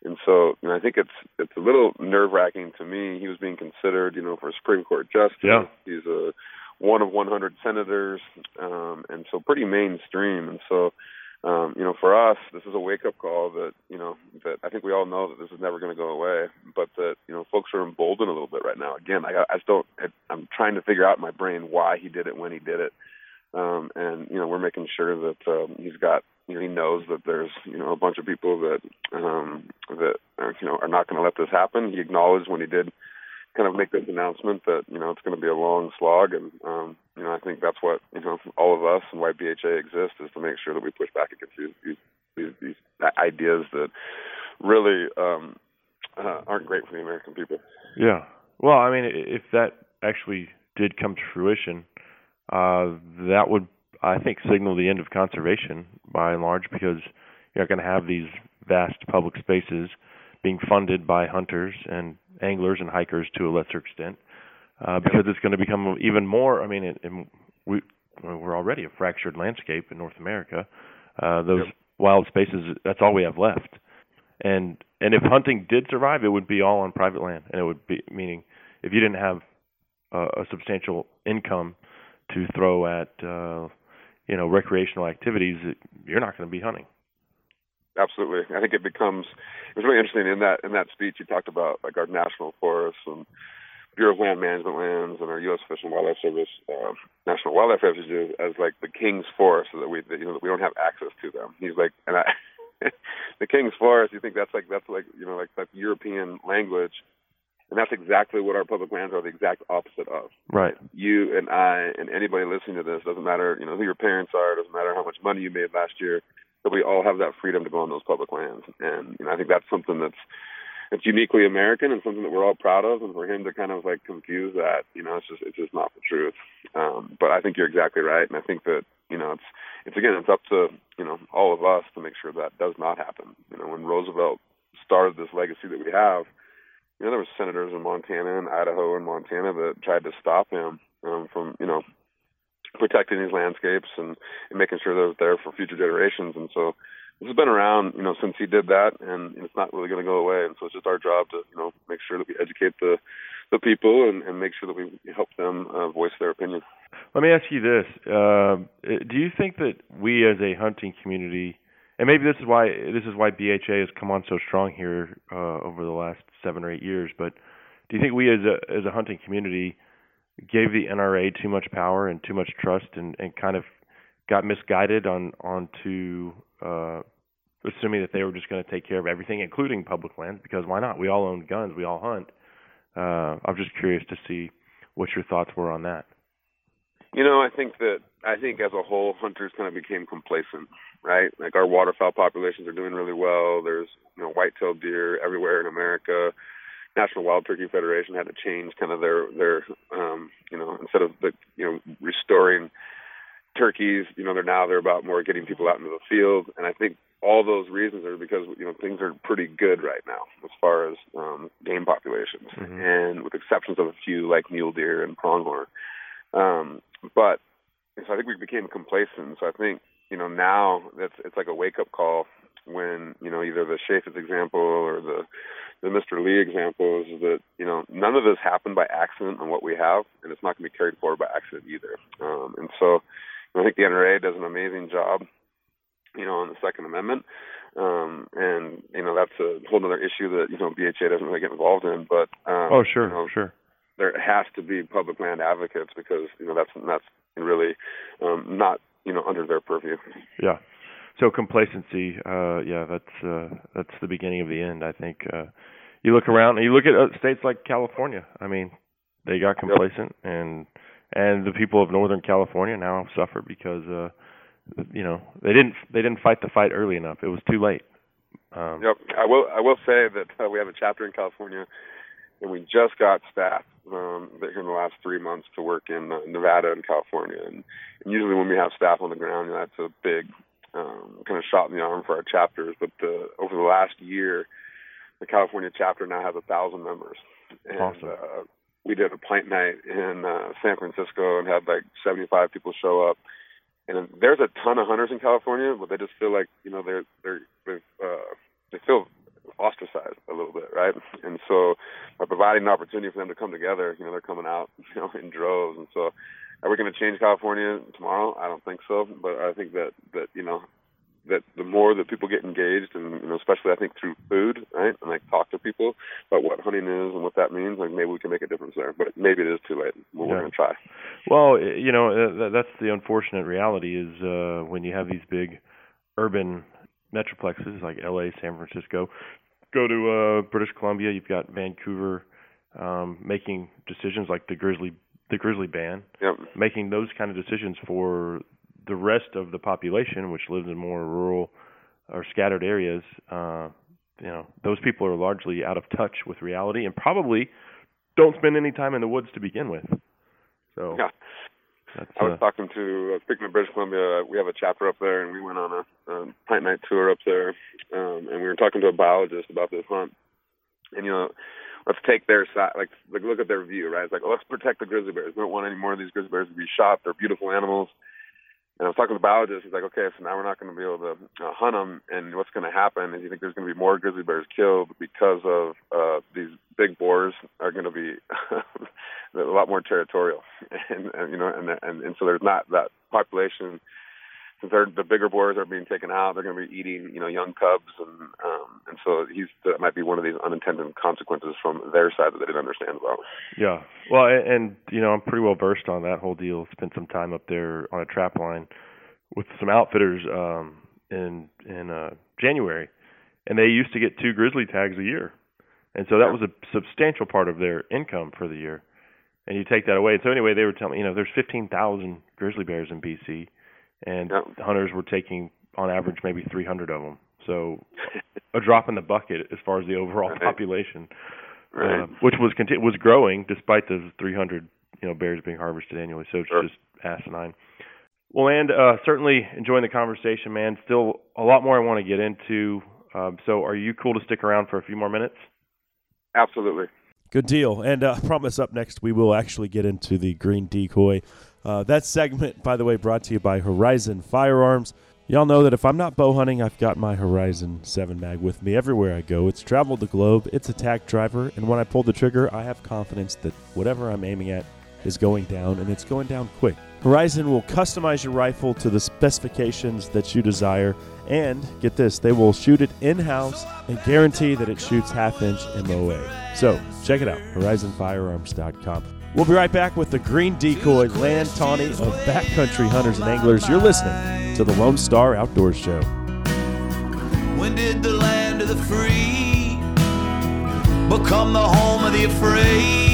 And so, you know, I think it's a little nerve-wracking to me. He was being considered, you know, for a Supreme Court justice. Yeah. He's a one of 100 senators, and so pretty mainstream. And so, you know, for us, this is a wake-up call that, you know, that I think we all know that this is never going to go away, but that, you know, folks are emboldened a little bit right now. Again, I'm trying to figure out in my brain why he did it when he did it. And, you know, we're making sure that he's got, you know, he knows that there's, you know, a bunch of people that are not going to let this happen. He acknowledged when he did kind of make this announcement that, you know, it's going to be a long slog. And, you know, I think that's what, you know, all of us and why BHA exists, is to make sure that we push back against these ideas that really aren't great for the American people. Yeah. Well, I mean, if that actually did come to fruition, that would, I think, signal the end of conservation by and large, because you're going to have these vast public spaces being funded by hunters and anglers and hikers to a lesser extent, because it's going to become even more. I mean, we're already a fractured landscape in North America. Those wild spaces, that's all we have left. And if hunting did survive, it would be all on private land, and it would be, meaning if you didn't have a substantial income to throw at you know, recreational activities, you're not going to be hunting. Absolutely. I think it was really interesting in that speech you talked about, like, our national forests and Bureau of Land Management lands and our U.S. Fish and Wildlife Service National Wildlife Refuges as like the King's Forest, so that we don't have access to them. He's like, and I, the King's Forest. You think that's that European language, and that's exactly what our public lands are—the exact opposite of. Right. You and I and anybody listening to this, doesn't matter, who your parents are, doesn't matter how much money you made last year, but we all have that freedom to go on those public lands, and I think that's something that's. It's uniquely American and something that we're all proud of, and for him to kind of like confuse that, it's just not the truth. But I think you're exactly right, and I think that it's up to all of us to make sure that does not happen. When Roosevelt started this legacy that we have, there were senators in Montana and Idaho and Montana that tried to stop him from protecting these landscapes and making sure they're there for future generations, and so. This has been around, since he did that, and it's not really going to go away. And so it's just our job to, make sure that we educate the people and make sure that we help them voice their opinion. Let me ask you this. Do you think that we as a hunting community, and maybe this is why BHA has come on so strong here over the last 7 or 8 years, but do you think we as a hunting community gave the NRA too much power and too much trust and kind of got misguided onto assuming that they were just going to take care of everything, including public lands, because why not? We all own guns. We all hunt. I'm just curious to see what your thoughts were on that. I think as a whole, hunters kind of became complacent, right? Like our waterfowl populations are doing really well. There's, white-tailed deer everywhere in America. National Wild Turkey Federation had to change kind of their instead of restoring turkeys, they're about more getting people out into the field. And I think all those reasons are because, things are pretty good right now as far as game populations, mm-hmm. and with exceptions of a few like mule deer and pronghorn. But so I think we became complacent. So I think, now it's like a wake-up call when, either the Chaffetz example or the Mr. Lee example is that, none of this happened by accident on what we have, and it's not going to be carried forward by accident either. And so I think the NRA does an amazing job, on the Second Amendment. That's a whole other issue that, BHA doesn't really get involved in. But sure. There has to be public land advocates because, that's really not, under their purview. Yeah. So complacency, that's the beginning of the end, I think. You look around and you look at states like California. I mean, they got complacent, yep. And the people of Northern California now suffer because, they didn't fight the fight early enough. It was too late. Yep. I will say that we have a chapter in California, and we just got staff in the last 3 months to work in Nevada and California. And usually when we have staff on the ground, that's a big kind of shot in the arm for our chapters. But over the last year, the California chapter now has 1,000 members. And, awesome. We did a pint night in San Francisco and had like 75 people show up. And there's a ton of hunters in California, but they just feel like, they feel ostracized a little bit, right? And so by providing an opportunity for them to come together, they're coming out, in droves. And so are we going to change California tomorrow? I don't think so. But I think that the more that people get engaged, and especially I think through food, right, and like talk to people about what hunting is and what that means, like maybe we can make a difference there. But maybe it is too late. We're going to try. Well, that's the unfortunate reality is when you have these big urban metroplexes like L.A., San Francisco, go to British Columbia, you've got Vancouver making decisions like the grizzly ban, yep. making those kind of decisions for the rest of the population, which lives in more rural or scattered areas, those people are largely out of touch with reality and probably don't spend any time in the woods to begin with. So, yeah. I was talking to, speaking of British Columbia, we have a chapter up there, and we went on a pint night tour up there, and we were talking to a biologist about this hunt. And, let's take their side, like look at their view, right? It's like, let's protect the grizzly bears. We don't want any more of these grizzly bears to be shot. They're beautiful animals. And I was talking to the biologist. He's like, okay, so now we're not going to be able to hunt them. And what's going to happen is you think there's going to be more grizzly bears killed because of these big boars are going to be a lot more territorial. And so there's not that population since the bigger boars are being taken out, they're going to be eating, you know, young cubs, and so that might be one of these unintended consequences from their side that they didn't understand about. Yeah, well, and you know, I'm pretty well versed on that whole deal. Spent some time up there on a trap line with some outfitters in January, and they used to get 2 grizzly tags a year, and so that was a substantial part of their income for the year. And you take that away. So anyway, they were telling me, you know, there's 15,000 grizzly bears in BC, and hunters were taking, on average, maybe 300 of them. So a drop in the bucket as far as the overall population, which was growing despite those 300, you know, bears being harvested annually. So it's just asinine. Well, and certainly enjoying the conversation, man. Still a lot more I want to get into. So are you cool to stick around for a few more minutes? Absolutely. Good deal. And I promise up next we will actually get into the GreenDecoy. That segment, by the way, brought to you by Horizon Firearms. Y'all know that if I'm not bow hunting, I've got my Horizon 7 mag with me everywhere I go. It's traveled the globe, it's a tack driver, and when I pull the trigger, I have confidence that whatever I'm aiming at is going down, and it's going down quick. Horizon will customize your rifle to the specifications that you desire, and get this, they will shoot it in-house and guarantee that it shoots half-inch MOA. So check it out, horizonfirearms.com. We'll be right back with the GreenDecoy, Land Tawney of Backcountry Hunters and Anglers. You're listening to the Lone Star Outdoors Show. When did the land of the free become the home of the afraid?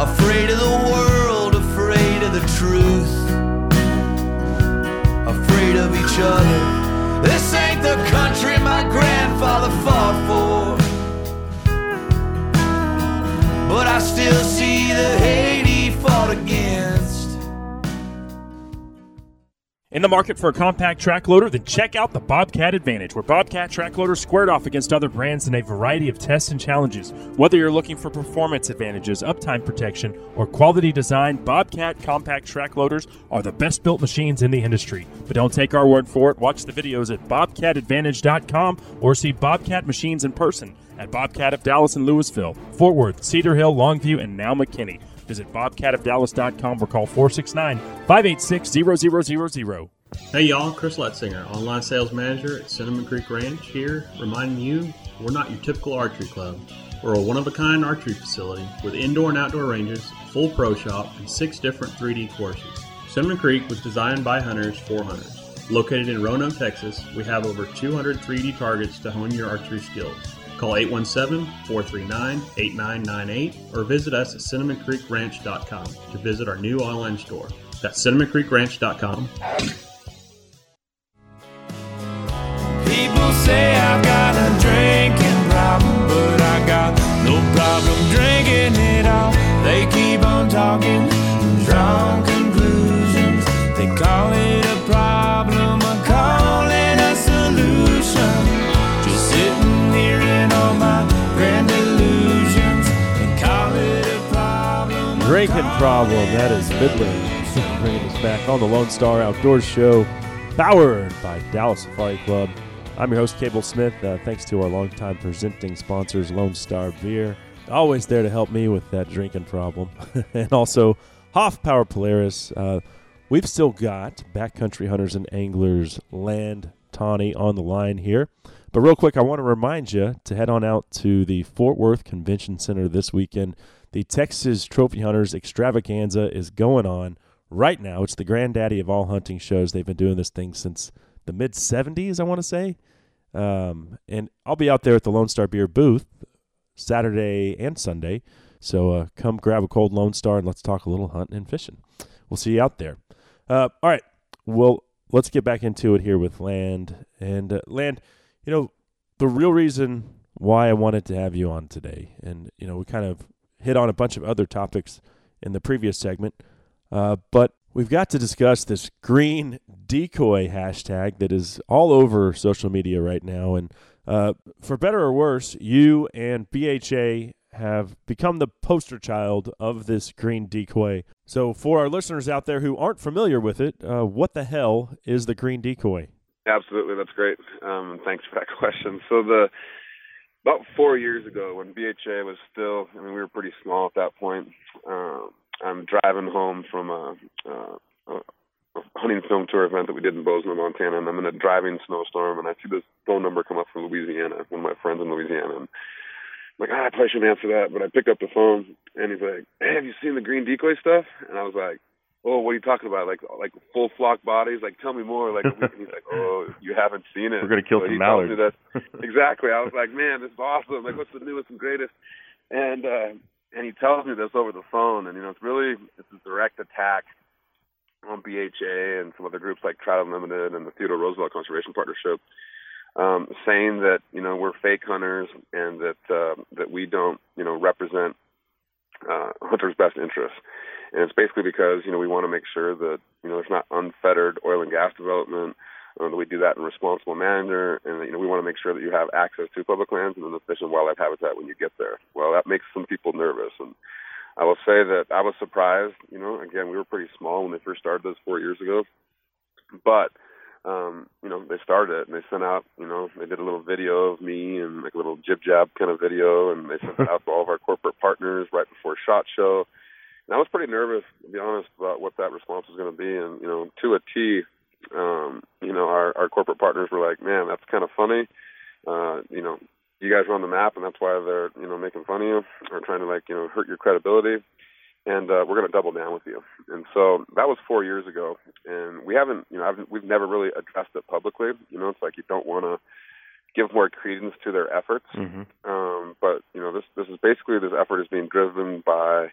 Afraid of the world, afraid of the truth, afraid of each other. This ain't the country my grandfather fought for, but I still see the hate he fought against. In the market for a compact track loader, then check out the Bobcat Advantage, where Bobcat track loaders squared off against other brands in a variety of tests and challenges. Whether you're looking for performance advantages, uptime protection, or quality design, Bobcat compact track loaders are the best built machines in the industry. But don't take our word for it. Watch the videos at bobcatadvantage.com or see Bobcat machines in person at Bobcat of Dallas and Lewisville, Fort Worth, Cedar Hill, Longview, and now McKinney. Visit bobcatofdallas.com or call 469-586-0000. Hey y'all, Chris Letzinger, online sales manager at Cinnamon Creek Ranch here, reminding you we're not your typical archery club. We're a one-of-a-kind archery facility with indoor and outdoor ranges, a full pro shop, and 6 different 3D courses. Cinnamon Creek was designed by hunters for hunters. Located in Roanoke, Texas, we have over 200 3D targets to hone your archery skills. Call 817-439-8998 or visit us at cinnamoncreekranch.com to visit our new online store. That's cinnamoncreekranch.com. People say I've got a drinking problem, but I got no problem drinking it all. They keep on talking, drawn conclusions. They call it a problem, I call it a solution. Drinking problem, that is Fiddler. Bringing us back on the Lone Star Outdoors Show, powered by Dallas Safari Club. I'm your host, Cable Smith. Thanks to our longtime presenting sponsors, Lone Star Beer, always there to help me with that drinking problem, and also Hoffpauir Polaris. We've still got Backcountry Hunters and Anglers Land Tawney on the line here. But real quick, I want to remind you to head on out to the Fort Worth Convention Center this weekend. The Texas Trophy Hunters Extravaganza is going on right now. It's the granddaddy of all hunting shows. They've been doing this thing since the mid-'70s, I want to say. And I'll be out there at the Lone Star Beer booth Saturday and Sunday. So come grab a cold Lone Star and let's talk a little hunting and fishing. We'll see you out there. All right. Well, let's get back into it here with Land. And Land, you know, the real reason why I wanted to have you on today, and, you know, we kind of hit on a bunch of other topics in the previous segment, but we've got to discuss this GreenDecoy hashtag that is all over social media right now. And for better or worse, you and BHA have become the poster child of this GreenDecoy. So for our listeners out there who aren't familiar with it, what the hell is the GreenDecoy? Absolutely. That's great. Thanks for that question. So about 4 years ago, when BHA was still, I mean, we were pretty small at that point. I'm driving home from hunting film tour event that we did in Bozeman, Montana, and I'm in a driving snowstorm, and I see this phone number come up for Louisiana, one of my friends in Louisiana, and I'm like, I probably shouldn't answer that, but I picked up the phone, and he's like, hey, have you seen the GreenDecoy stuff? And I was like, oh, what are you talking about? Like full flock bodies? Like, tell me more. Like, he's like, oh, you haven't seen it. We're going to kill some mallards. Exactly. I was like, man, this is awesome. Like, what's the newest and greatest? And he tells me this over the phone. And, you know, it's a direct attack on BHA and some other groups like Trout Unlimited and the Theodore Roosevelt Conservation Partnership, saying that, you know, we're fake hunters and that we don't, you know, represent hunter's best interests. And it's basically because, you know, we want to make sure that, you know, there's not unfettered oil and gas development, that we do that in a responsible manner, and that, you know, we want to make sure that you have access to public lands and then the fish and wildlife habitat when you get there. Well, that makes some people nervous, and I will say that I was surprised. You know, again, we were pretty small when they first started this 4 years ago, but, you know, they started it, and they sent out, you know, they did a little video of me and like a little jib-jab kind of video, and they sent it out to all of our corporate partners right before SHOT Show. And I was pretty nervous, to be honest, about what that response was going to be. And, you know, to a T, you know, our corporate partners were like, man, that's kind of funny. You know, you guys are on the map, and that's why they're, you know, making fun of you or trying to, like, you know, hurt your credibility. And we're going to double down with you. And so that was 4 years ago. And we haven't, you know, we've never really addressed it publicly. You know, it's like you don't want to give more credence to their efforts. Mm-hmm. But, you know, this is basically, this effort is being driven by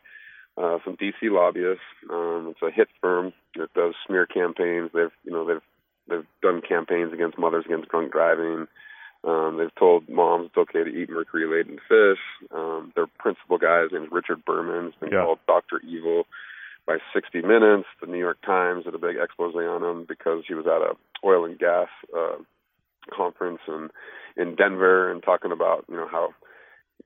some DC lobbyists. It's a hit firm that does smear campaigns. They've done campaigns against mothers against drunk driving. They've told moms it's okay to eat mercury-laden fish. Their principal guy, his name's Richard Berman. He's been called Dr. Evil by 60 Minutes. The New York Times did a big expose on him because he was at a oil and gas conference in Denver and talking about, you know, how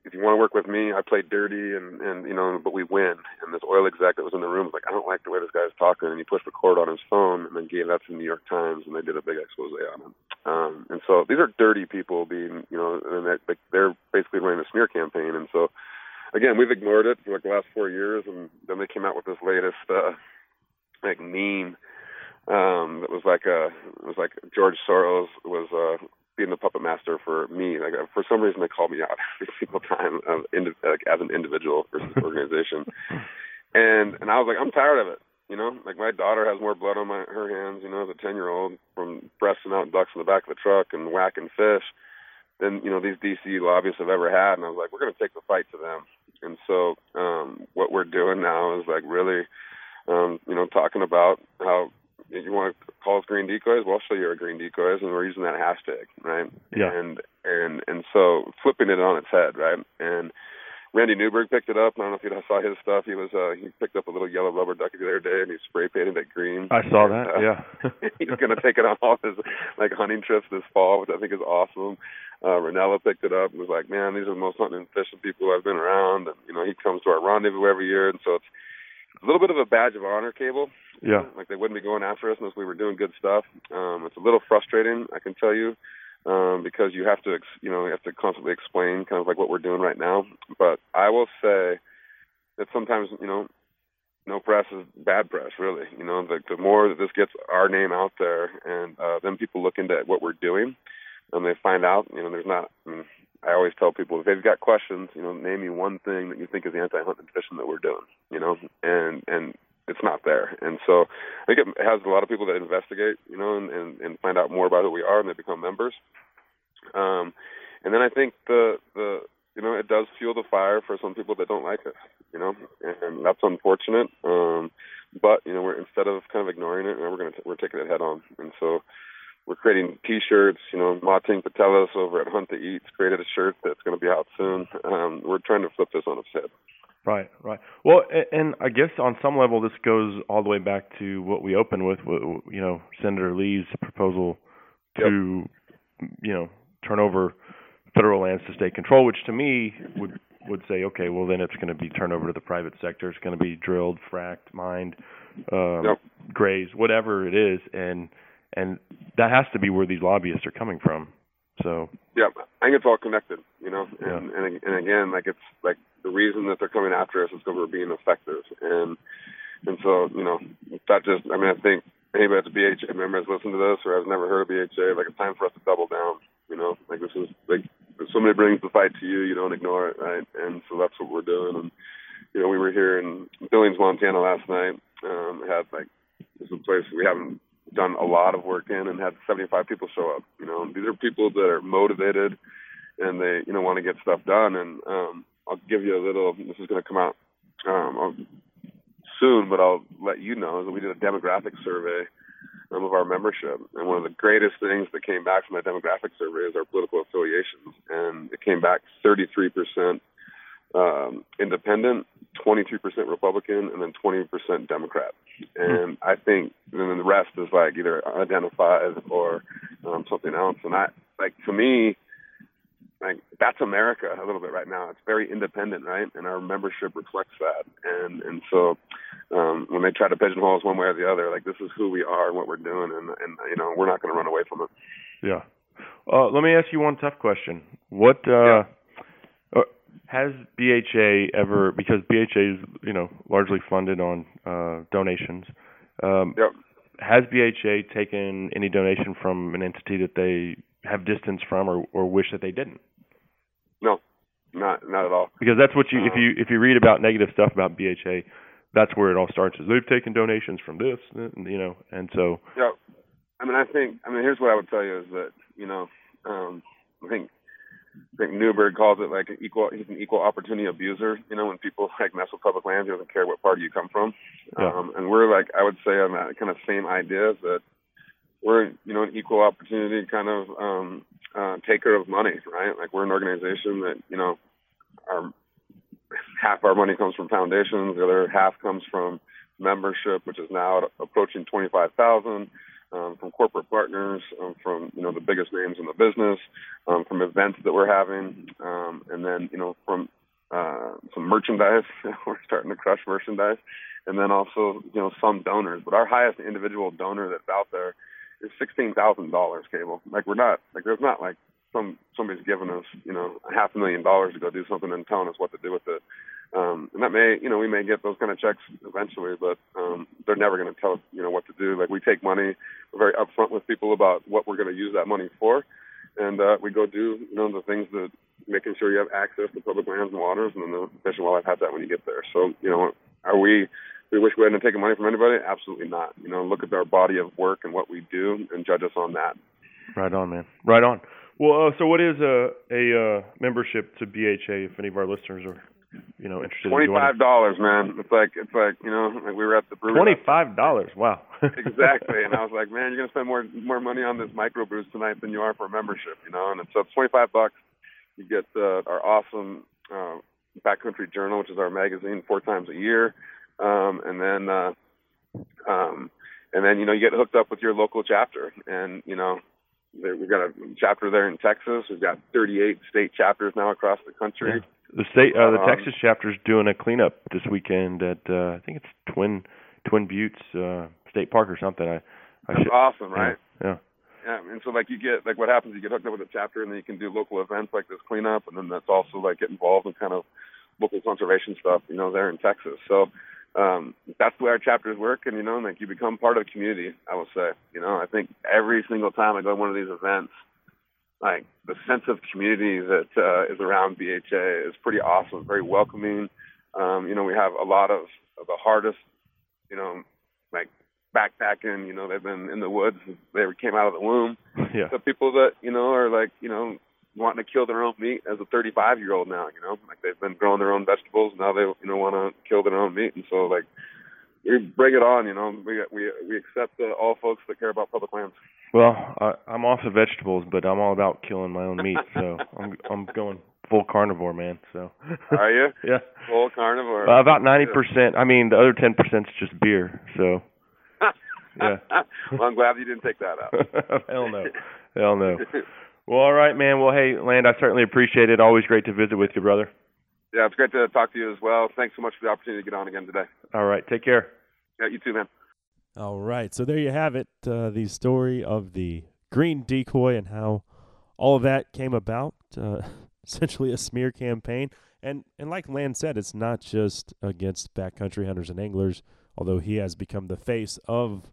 if you want to work with me, I play dirty, and you know, but we win. And this oil exec that was in the room was like, I don't like the way this guy's talking. And he pushed record on his phone and then gave that to the New York Times, and they did a big expose on him. And so these are dirty people being, you know, and they're basically running a smear campaign. And so, again, we've ignored it for like the last 4 years, and then they came out with this latest, like, meme that was like it was like George Soros was being the puppet master for me. Like, for some reason, they called me out every single time as an individual versus organization. And I was like, I'm tired of it. You know, like, my daughter has more blood on her hands, you know, as a 10-year-old, from breasting out ducks in the back of the truck and whacking fish than, you know, these DC lobbyists have ever had. And I was like, we're going to take the fight to them. And so what we're doing now is, like, really, you know, talking about how, you want to call us green decoys? Well, I'll show you our green decoys, and we're using that hashtag, right? Yeah. And so flipping it on its head, right? And Randy Newberg picked it up. I don't know if you saw his stuff. He was he picked up a little yellow rubber ducky the other day, and he spray painted it green. I saw that. Yeah. He's going to take it on all his like hunting trips this fall, which I think is awesome. Rinella picked it up and was like, man, these are the most hunting and fishing people I've been around. And you know, he comes to our rendezvous every year, and so it's a little bit of a badge of honor, Cable. Yeah. Like, they wouldn't be going after us unless we were doing good stuff. It's a little frustrating, I can tell you, because you have to, you know, you have to constantly explain kind of like what we're doing right now. But I will say that sometimes, you know, no press is bad press, really. You know, the more that this gets our name out there, and then people look into what we're doing, and they find out, you know, there's not, I mean, I always tell people, if they've got questions, you know, name me one thing that you think is anti-hunting fishing that we're doing, you know, and it's not there. And so I think it has a lot of people that investigate, you know, and find out more about who we are, and they become members. And then I think the you know, it does fuel the fire for some people that don't like it, you know, and that's unfortunate. But, you know, we're, instead of kind of ignoring it, we're taking it head on. And so we're creating T-shirts. You know, Martin Patelis over at Hunt to Eat's created a shirt that's going to be out soon. We're trying to flip this on its head. Right, right. Well, and I guess on some level this goes all the way back to what we opened with, you know, Senator Lee's proposal to, you know, turn over federal lands to state control, which to me would say, okay, well, then it's going to be turned over to the private sector. It's going to be drilled, fracked, mined, grazed, whatever it is, and that has to be where these lobbyists are coming from. So yeah, I think it's all connected, you know. And again, like, it's like the reason that they're coming after us is because we're being effective, and so, you know, that just, I mean, I think anybody at the BHA member has listened to this or has never heard of BHA, like, it's time for us to double down, you know? Like, this is, like, if somebody brings the fight to you, you don't ignore it, right? And so that's what we're doing. And, you know, we were here in Billings, Montana last night. Had, like, this is a place we haven't done a lot of work in, and had 75 people show up, you know? And these are people that are motivated and they, you know, want to get stuff done. And I'll give you a little, this is going to come out soon, but I'll let you know that we did a demographic survey of our membership. And one of the greatest things that came back from that demographic survey is our political affiliations. And it came back 33% independent, 23% Republican, and then 20% Democrat. And I think then the rest is like either unidentified or something else. And I, like, to me, like, that's America a little bit right now. It's very independent, right? And our membership reflects that. And so when they try to pigeonhole us one way or the other, like, this is who we are and what we're doing, and you know, we're not going to run away from it. Yeah. Let me ask you one tough question. What has BHA ever, because BHA is, you know, largely funded on donations, has BHA taken any donation from an entity that they have distance from or wish that they didn't? No, not at all. Because that's what you, if you read about negative stuff about BHA, that's where it all starts, is they've taken donations from this, you know, and so. Yeah, I mean, I think here's what I would tell you is that, you know, I think Newberg calls it like he's an equal opportunity abuser, you know, when people like mess with public lands, he doesn't care what party you come from. Yeah. And we're like, I would say on that kind of same idea that we're, you know, an equal opportunity kind of taker of money, right? Like, we're an organization that, you know, half our money comes from foundations, the other half comes from membership, which is now approaching 25,000, from corporate partners, from, you know, the biggest names in the business, from events that we're having, and then, you know, from some merchandise. We're starting to crush merchandise, and then also, you know, some donors. But our highest individual donor that's out there is $16,000, Cable. Like, we're not, like, there's not like somebody's giving us, you know, $500,000 to go do something and telling us what to do with it. And that may, you know, we may get those kind of checks eventually, but they're never going to tell us, you know, what to do. Like, we take money, we're very upfront with people about what we're going to use that money for, and we go do, you know, the things that making sure you have access to public lands and waters, and then the Fish and Wildlife has that when you get there. So, you know, we wish we hadn't taken money from anybody? Absolutely not. You know, look at our body of work and what we do and judge us on that. Right on, man. Right on. Well, so what is a membership to BHA if any of our listeners are, you know, interested? $25, man. It's like, you know, like, we were at the brewery. $25. Wow. Exactly. And I was like, man, you're going to spend more money on this microbrews tonight than you are for a membership, you know? And so it's $25. You get our awesome Backcountry Journal, which is our magazine, 4 times a year. And then, you know, you get hooked up with your local chapter, and, you know, we've got a chapter there in Texas. We've got 38 state chapters now across the country. Yeah. The Texas chapter's doing a cleanup this weekend at, I think it's Twin Buttes State Park or something. That's awesome, right? Yeah. Yeah, and so, like, you get, like, what happens, you get hooked up with a chapter, and then you can do local events like this cleanup, and then that's also, like, get involved in kind of local conservation stuff, you know, there in Texas. So that's the way our chapters work, and, you know, like, you become part of the community, I will say. You know, I think every single time I go to one of these events, like, the sense of community that is around BHA is pretty awesome, very welcoming. You know, we have a lot of the hardest, you know, like, backpacking, you know, they've been in the woods since they came out of the womb. Yeah. So people that, you know, are like, you know, wanting to kill their own meat as a 35-year-old now, you know, like, they've been growing their own vegetables, now they, you know, want to kill their own meat. And so, like, we bring it on, you know, we accept all folks that care about public lands. Well, I'm off the vegetables, but I'm all about killing my own meat, so I'm going full carnivore, man. So are you? Yeah, full carnivore. About 90%. I mean, the other 10% is just beer. So. Yeah. Well, I'm glad you didn't take that out. Hell no. Hell no. Well, all right, man. Well, hey, Land, I certainly appreciate it. Always great to visit with you, brother. Yeah, it's great to talk to you as well. Thanks so much for the opportunity to get on again today. All right. Take care. Yeah, you too, man. All right. So there you have it, the story of the GreenDecoy and how all of that came about, essentially a smear campaign. And like Land said, it's not just against backcountry hunters and anglers, although he has become the face of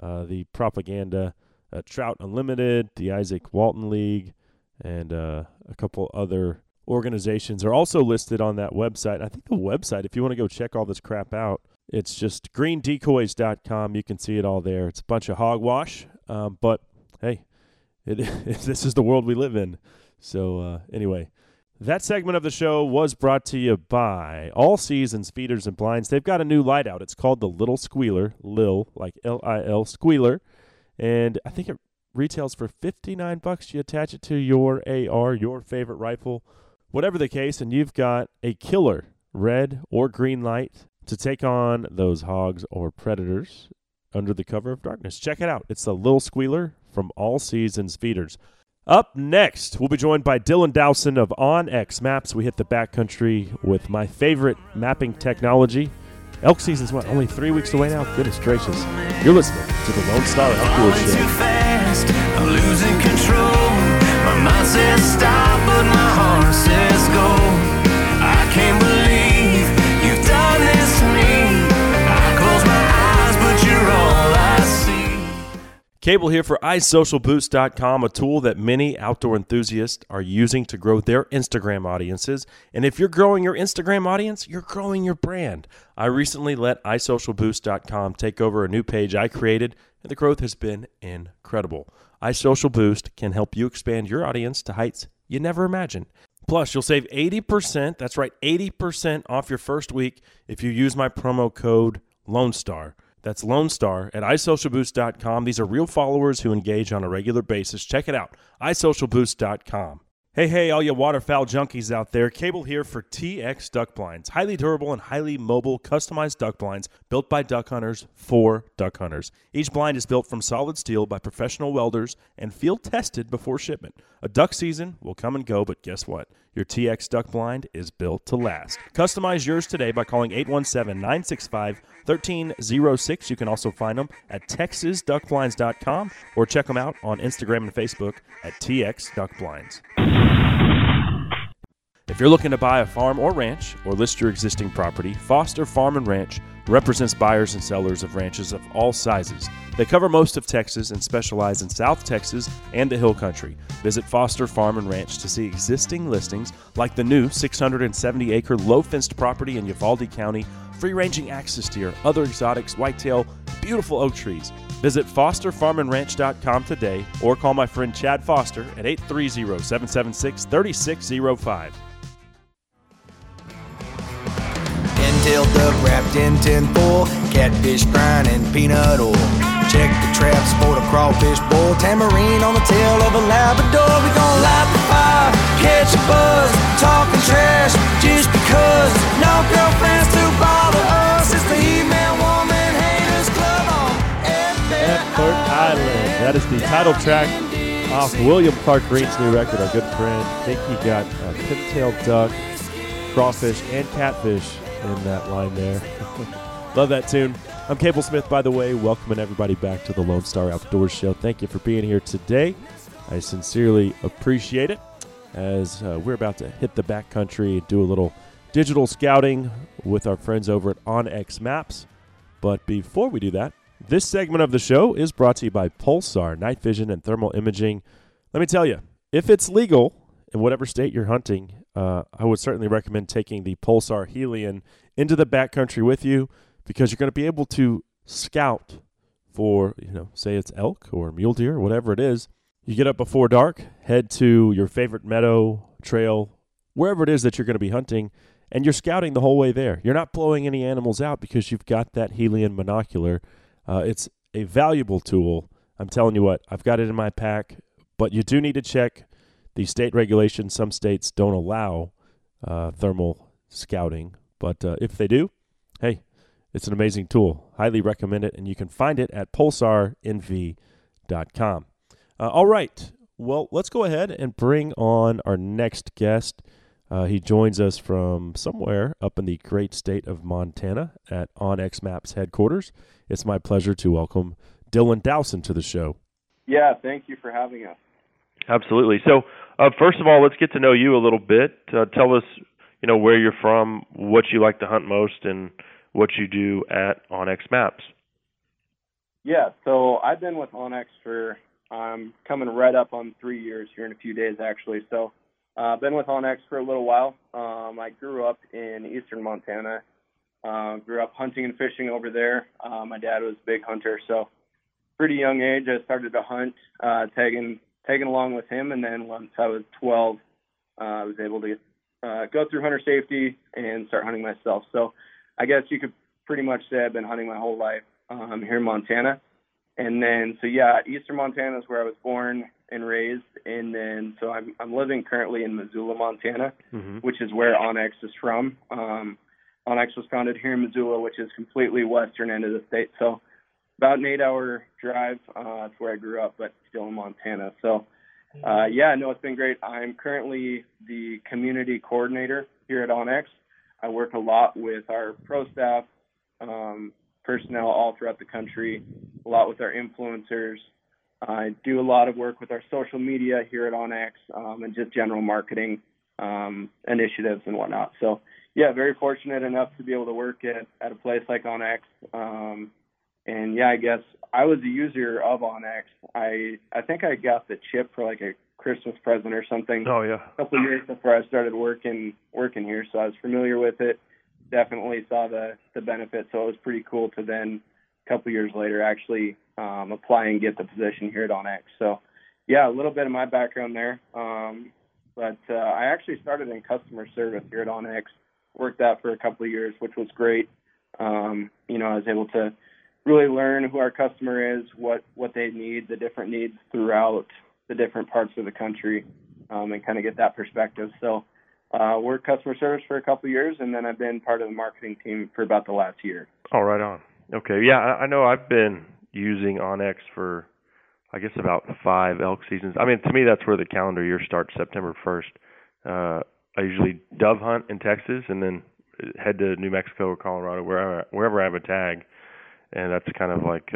the Propaganda, Trout Unlimited, the Isaac Walton League, and a couple other organizations are also listed on that website. I think the website, if you want to go check all this crap out, it's just greendecoys.com. You can see it all there. It's a bunch of hogwash, but hey, this is the world we live in. So anyway, that segment of the show was brought to you by All Seasons Feeders and Blinds. They've got a new light out. It's called the Little Squealer, Lil, like L-I-L, Squealer. And I think it retails for $59. You attach it to your AR, your favorite rifle, whatever the case, and you've got a killer red or green light to take on those hogs or predators under the cover of darkness. Check it out. It's the Little Squealer from All Seasons Feeders. Up next, we'll be joined by Dylan Dowson of OnX Maps. We hit the backcountry with my favorite mapping technology. Elk season's what? Only 3 weeks away now? Goodness gracious. You're listening to the Lone Star Outdoor Show. I'm losing control. My mind says stop, but my heart says go. I can't believe you've done this to me. I close my eyes, but you're all I see. Cable here for iSocialBoost.com, a tool that many outdoor enthusiasts are using to grow their Instagram audiences. And if you're growing your Instagram audience, you're growing your brand. I recently let iSocialBoost.com take over a new page I created, and the growth has been incredible. iSocialBoost can help you expand your audience to heights you never imagined. Plus, you'll save 80%, that's right, 80% off your first week if you use my promo code Lone Star. That's Lone Star at iSocialBoost.com. These are real followers who engage on a regular basis. Check it out, iSocialBoost.com. Hey, all you waterfowl junkies out there. Cable here for TX Duck Blinds. Highly durable and highly mobile customized duck blinds built by duck hunters for duck hunters. Each blind is built from solid steel by professional welders and field tested before shipment. A duck season will come and go, but guess what? Your TX Duck Blind is built to last. Customize yours today by calling 817-965-1306. You can also find them at texasduckblinds.com or check them out on Instagram and Facebook at TX Duck Blinds. If you're looking to buy a farm or ranch or list your existing property, Foster Farm and Ranch represents buyers and sellers of ranches of all sizes. They cover most of Texas and specialize in South Texas and the Hill Country. Visit Foster Farm and Ranch to see existing listings like the new 670-acre low-fenced property in Uvalde County, free-ranging axis deer, other exotics, whitetail, beautiful oak trees. Visit fosterfarmandranch.com today or call my friend Chad Foster at 830-776-3605. Tailed duck wrapped in tin foil, catfish brine and peanut oil. Check the trap, sport a crawfish boil, tamarine on the tail of a Labrador. We gon' light the fire, catch a buzz, talking trash just because. No girlfriends to bother us. It's the He-Man Woman Haters Club on Effort Island. That is the title track off William Clark Green's new record. Our good friend, I think he got a pimp-tailed duck, crawfish, and catfish in that line there. Love that tune. I'm Cable Smith, by the way, welcoming everybody back to the Lone Star Outdoors Show. Thank you for being here today. I sincerely appreciate it, as we're about to hit the backcountry and do a little digital scouting with our friends over at OnX Maps. But before we do that, this segment of the show is brought to you by Pulsar, night vision and thermal imaging. Let me tell you, if it's legal in whatever state you're hunting, I would certainly recommend taking the Pulsar Helion into the backcountry with you, because you're going to be able to scout for, say it's elk or mule deer, whatever it is. You get up before dark, head to your favorite meadow, trail, wherever it is that you're going to be hunting, and you're scouting the whole way there. You're not blowing any animals out because you've got that Helion monocular. It's a valuable tool. I'm telling you what, I've got it in my pack, but you do need to check the state regulations. Some states don't allow thermal scouting, but if they do, hey, it's an amazing tool. Highly recommend it, and you can find it at pulsarnv.com. All right, well, let's go ahead and bring on our next guest. He joins us from somewhere up in the great state of Montana at OnX Maps headquarters. It's my pleasure to welcome Dylan Dowson to the show. Yeah, thank you for having us. Absolutely. So, first of all, let's get to know you a little bit. Tell us, where you're from, what you like to hunt most, and what you do at OnX Maps. Yeah, so I've been with OnX for coming right up on 3 years here in a few days, actually. So I've been with OnX for a little while. I grew up in eastern Montana, grew up hunting and fishing over there. My dad was a big hunter, so pretty young age I started to hunt, tagging along with him. And then once I was 12, I was able to go through hunter safety and start hunting myself. So I guess you could pretty much say I've been hunting my whole life here in Montana. And then, so yeah, eastern Montana is where I was born and raised. And then, so I'm living currently in Missoula, Montana, which is where OnX is from. OnX was founded here in Missoula, which is completely western end of the state. So about an 8-hour drive. That's where I grew up, but still in Montana. So yeah, no, it's been great. I'm currently the community coordinator here at OnX. I work a lot with our pro staff, personnel all throughout the country, a lot with our influencers. I do a lot of work with our social media here at OnX and just general marketing initiatives and whatnot. So, yeah, very fortunate enough to be able to work at a place like OnX. And, yeah, I guess I was a user of OnX. I think I got the chip for, like, a Christmas present or something. Oh, yeah. A couple of years before I started working here, so I was familiar with it. Definitely saw the benefit, so it was pretty cool to then a couple years later actually apply and get the position here at OnX. So, yeah, a little bit of my background there. But I actually started in customer service here at OnX, worked that for a couple of years, which was great. You know, I was able to really learn who our customer is, what they need, the different needs throughout the different parts of the country, and kind of get that perspective. So worked customer service for a couple of years, and then I've been part of the marketing team for about the last year. Oh, right on. Okay, yeah, I know I've been using OnX for, I guess, about 5 elk seasons. I mean, to me, that's where the calendar year starts, September 1st. I usually dove hunt in Texas and then head to New Mexico or Colorado, wherever I have a tag, and that's kind of like,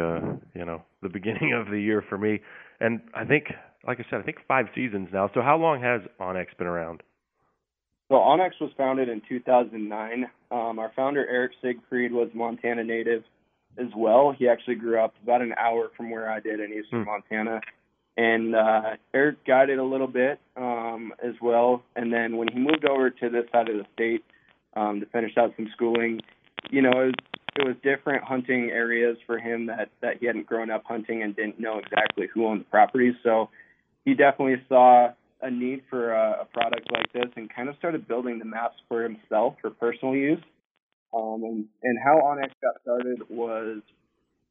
you know, the beginning of the year for me. And I think, like I said, I think 5 seasons now. So how long has OnX been around? So OnX was founded in 2009. Our founder, Eric Siegfried, was a Montana native as well. He actually grew up about an hour from where I did in eastern Montana. And Eric guided a little bit as well. And then when he moved over to this side of the state to finish out some schooling, you know, it was different hunting areas for him that he hadn't grown up hunting and didn't know exactly who owned the property. So he definitely saw a need for a product like this and kind of started building the maps for himself for personal use. And how OnX got started was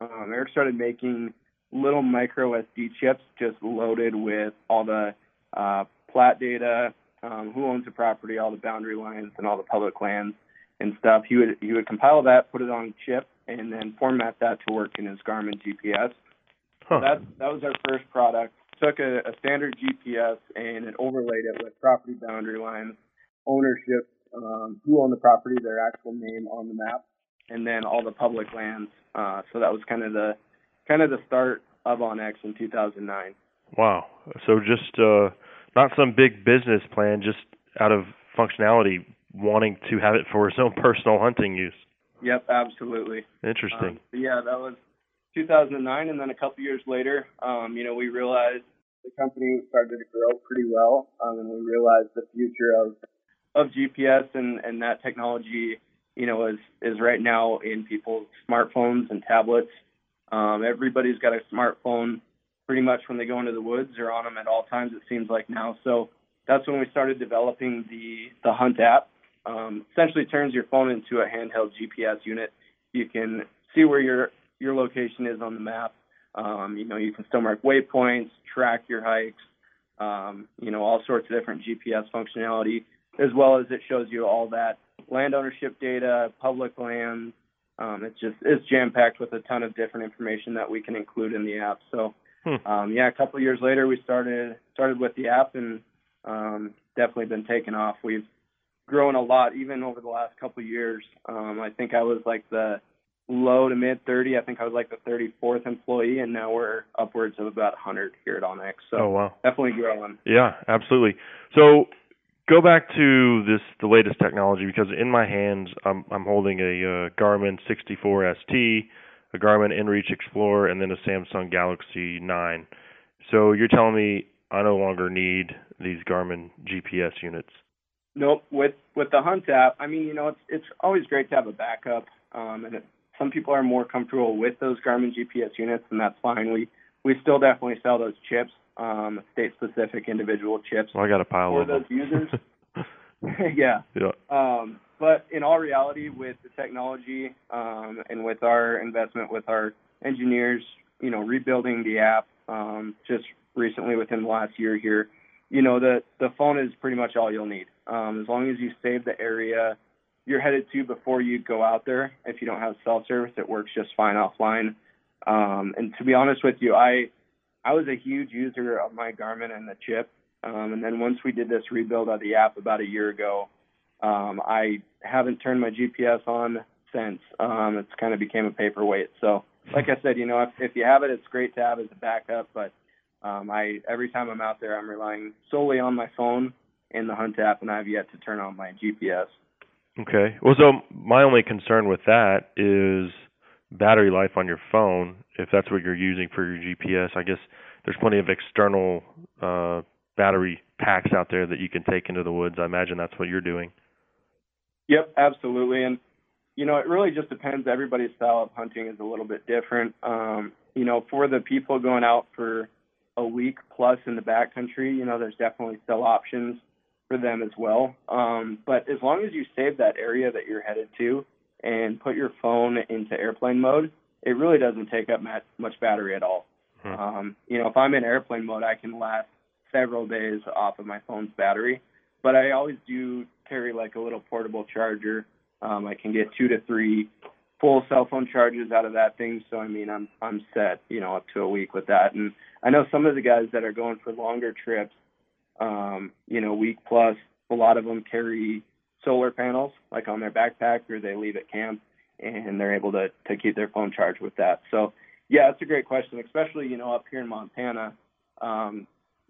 Eric started making little micro SD chips just loaded with all the plat data, who owns the property, all the boundary lines and all the public lands and stuff. He would compile that, put it on a chip, and then format that to work in his Garmin GPS. Huh. So that was our first product. Took a standard GPS and it overlaid it with property boundary lines, ownership, who owned the property, their actual name on the map, and then all the public lands. So that was kind of the start of OnX in 2009. Wow. So just not some big business plan, just out of functionality, wanting to have it for his own personal hunting use. Yep, absolutely. Interesting. Yeah, that was 2009, and then a couple years later, you know, we realized the company started to grow pretty well, and we realized the future of GPS and that technology, you know, is right now in people's smartphones and tablets. Everybody's got a smartphone pretty much when they go into the woods or on them at all times, it seems like now. So that's when we started developing the Hunt app. Essentially turns your phone into a handheld GPS unit. You can see where your location is on the map. You know, you can still mark waypoints, track your hikes, you know, all sorts of different GPS functionality, as well as it shows you all that land ownership data, public land. It's jam-packed with a ton of different information that we can include in the app. So, yeah, a couple of years later, we started with the app and definitely been taking off. We've grown a lot, even over the last couple of years. I think I was like the low to mid 30. I think I was like the 34th employee, and now we're upwards of about 100 here at OnX. So Definitely growing. Yeah, absolutely. So go back to the latest technology, because in my hands I'm holding a Garmin 64 ST, a Garmin inReach Explorer, and then a Samsung Galaxy 9. So you're telling me I no longer need these Garmin GPS units? Nope. With the Hunt app, I mean, you know, it's always great to have a backup. And some people are more comfortable with those Garmin GPS units, and that's fine. We still definitely sell those chips, state-specific individual chips. Well, I got a pile for of those users. Yeah. But in all reality, with the technology and with our investment, with our engineers, you know, rebuilding the app just recently within the last year here, you know, the phone is pretty much all you'll need. As long as you save the area you're headed to before you go out there, if you don't have cell service, it works just fine offline. And to be honest with you, I was a huge user of my Garmin and the chip. And then once we did this rebuild of the app about a year ago, I haven't turned my GPS on since. It's kind of became a paperweight. So like I said, you know, if you have it, it's great to have as a backup. But every time I'm out there, I'm relying solely on my phone and the Hunt app, and I've yet to turn on my GPS. Okay. Well, so my only concern with that is battery life on your phone. If that's what you're using for your GPS, I guess there's plenty of external battery packs out there that you can take into the woods. I imagine that's what you're doing. Yep, absolutely. And, you know, it really just depends. Everybody's style of hunting is a little bit different. You know, for the people going out for a week plus in the backcountry, you know, there's definitely still options for them as well. But as long as you save that area that you're headed to and put your phone into airplane mode, it really doesn't take up much battery at all. You know, if I'm in airplane mode, I can last several days off of my phone's battery, but I always do carry like a little portable charger. I can get 2 to 3 full cell phone charges out of that thing. So, I mean, I'm set, you know, up to a week with that. And I know some of the guys that are going for longer trips, you know, week plus, a lot of them carry solar panels like on their backpack or they leave at camp and they're able to keep their phone charged with that. So, yeah, that's a great question, especially, you know, up here in Montana.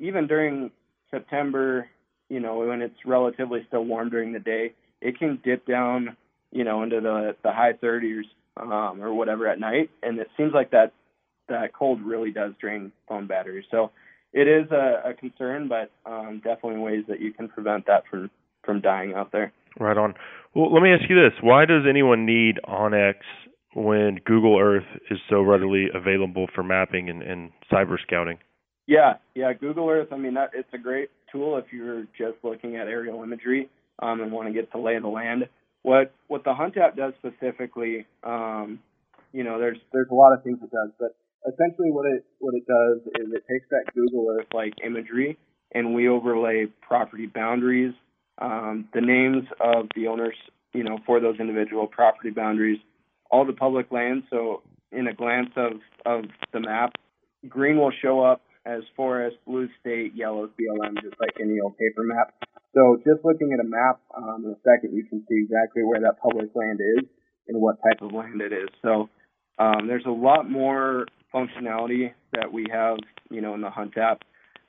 Even during September, you know, when it's relatively still warm during the day, it can dip down, you know, into the high 30s or whatever at night. And it seems like that cold really does drain phone batteries. So it is a concern, but definitely ways that you can prevent that from dying out there. Right on. Well, let me ask you this. Why does anyone need OnX when Google Earth is so readily available for mapping and cyber scouting? Yeah, Google Earth, I mean, it's a great tool if you're just looking at aerial imagery and want to get to lay of the land. What the Hunt app does specifically, you know, there's a lot of things it does, but essentially what it does is it takes that Google Earth-like imagery and we overlay property boundaries, the names of the owners, you know, for those individual property boundaries, all the public lands. So in a glance of the map, green will show up as forest, blue state, yellow BLM, just like any old paper map. So just looking at a map in a second, you can see exactly where that public land is and what type of land it is. So there's a lot more functionality that we have, you know, in the Hunt app.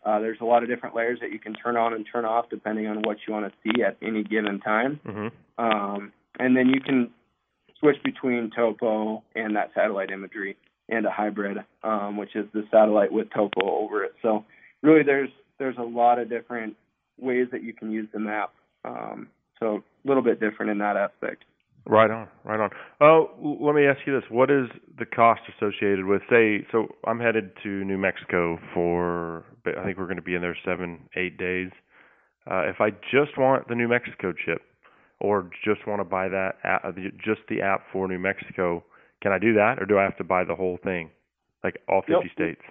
There's a lot of different layers that you can turn on and turn off depending on what you want to see at any given time. Mm-hmm. And then you can switch between topo and that satellite imagery, and a hybrid, which is the satellite with topo over it. So really there's a lot of different ways that you can use the map. So a little bit different in that aspect. Right on. Oh, let me ask you this. What is the cost associated with, say, so I'm headed to New Mexico for, I think we're going to be in there 7-8 days. If I just want the New Mexico chip or just want to buy that app, just the app for New Mexico, can I do that, or do I have to buy the whole thing, like all 50 states?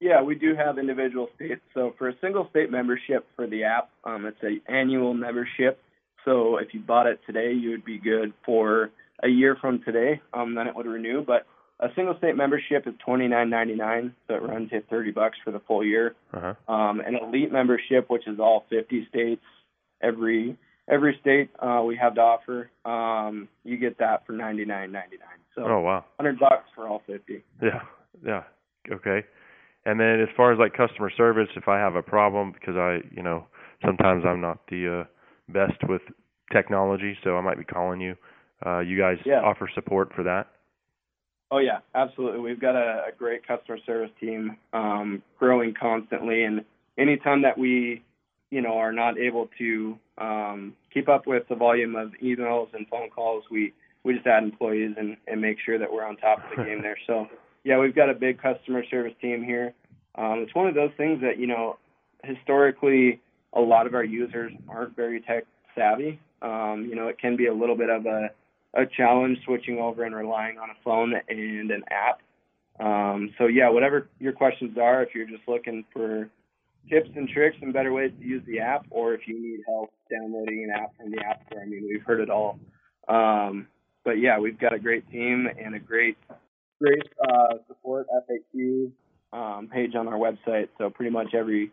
Yeah, we do have individual states. So for a single state membership for the app, it's an annual membership. So if you bought it today, you would be good for a year from today. Then it would renew. But a single state membership is $29.99, so it runs at $30 for the full year. Uh-huh. An elite membership, which is all 50 states, every state we have to offer, you get that for $99.99. So oh, wow. $100 for all 50. Yeah. Okay. And then as far as like customer service, if I have a problem, because sometimes I'm not the best with technology, so I might be calling you. You guys offer support for that? Oh, yeah, absolutely. We've got a great customer service team growing constantly. And anytime that we, you know, are not able to keep up with the volume of emails and phone calls, we just add employees and make sure that we're on top of the game there. So, yeah, we've got a big customer service team here. It's one of those things that, you know, historically a lot of our users aren't very tech savvy. You know, it can be a little bit of a challenge switching over and relying on a phone and an app. So, yeah, whatever your questions are, if you're just looking for tips and tricks and better ways to use the app, or if you need help downloading an app from the app store, I mean, we've heard it all. But, yeah, we've got a great team and a great support FAQ page on our website. So pretty much every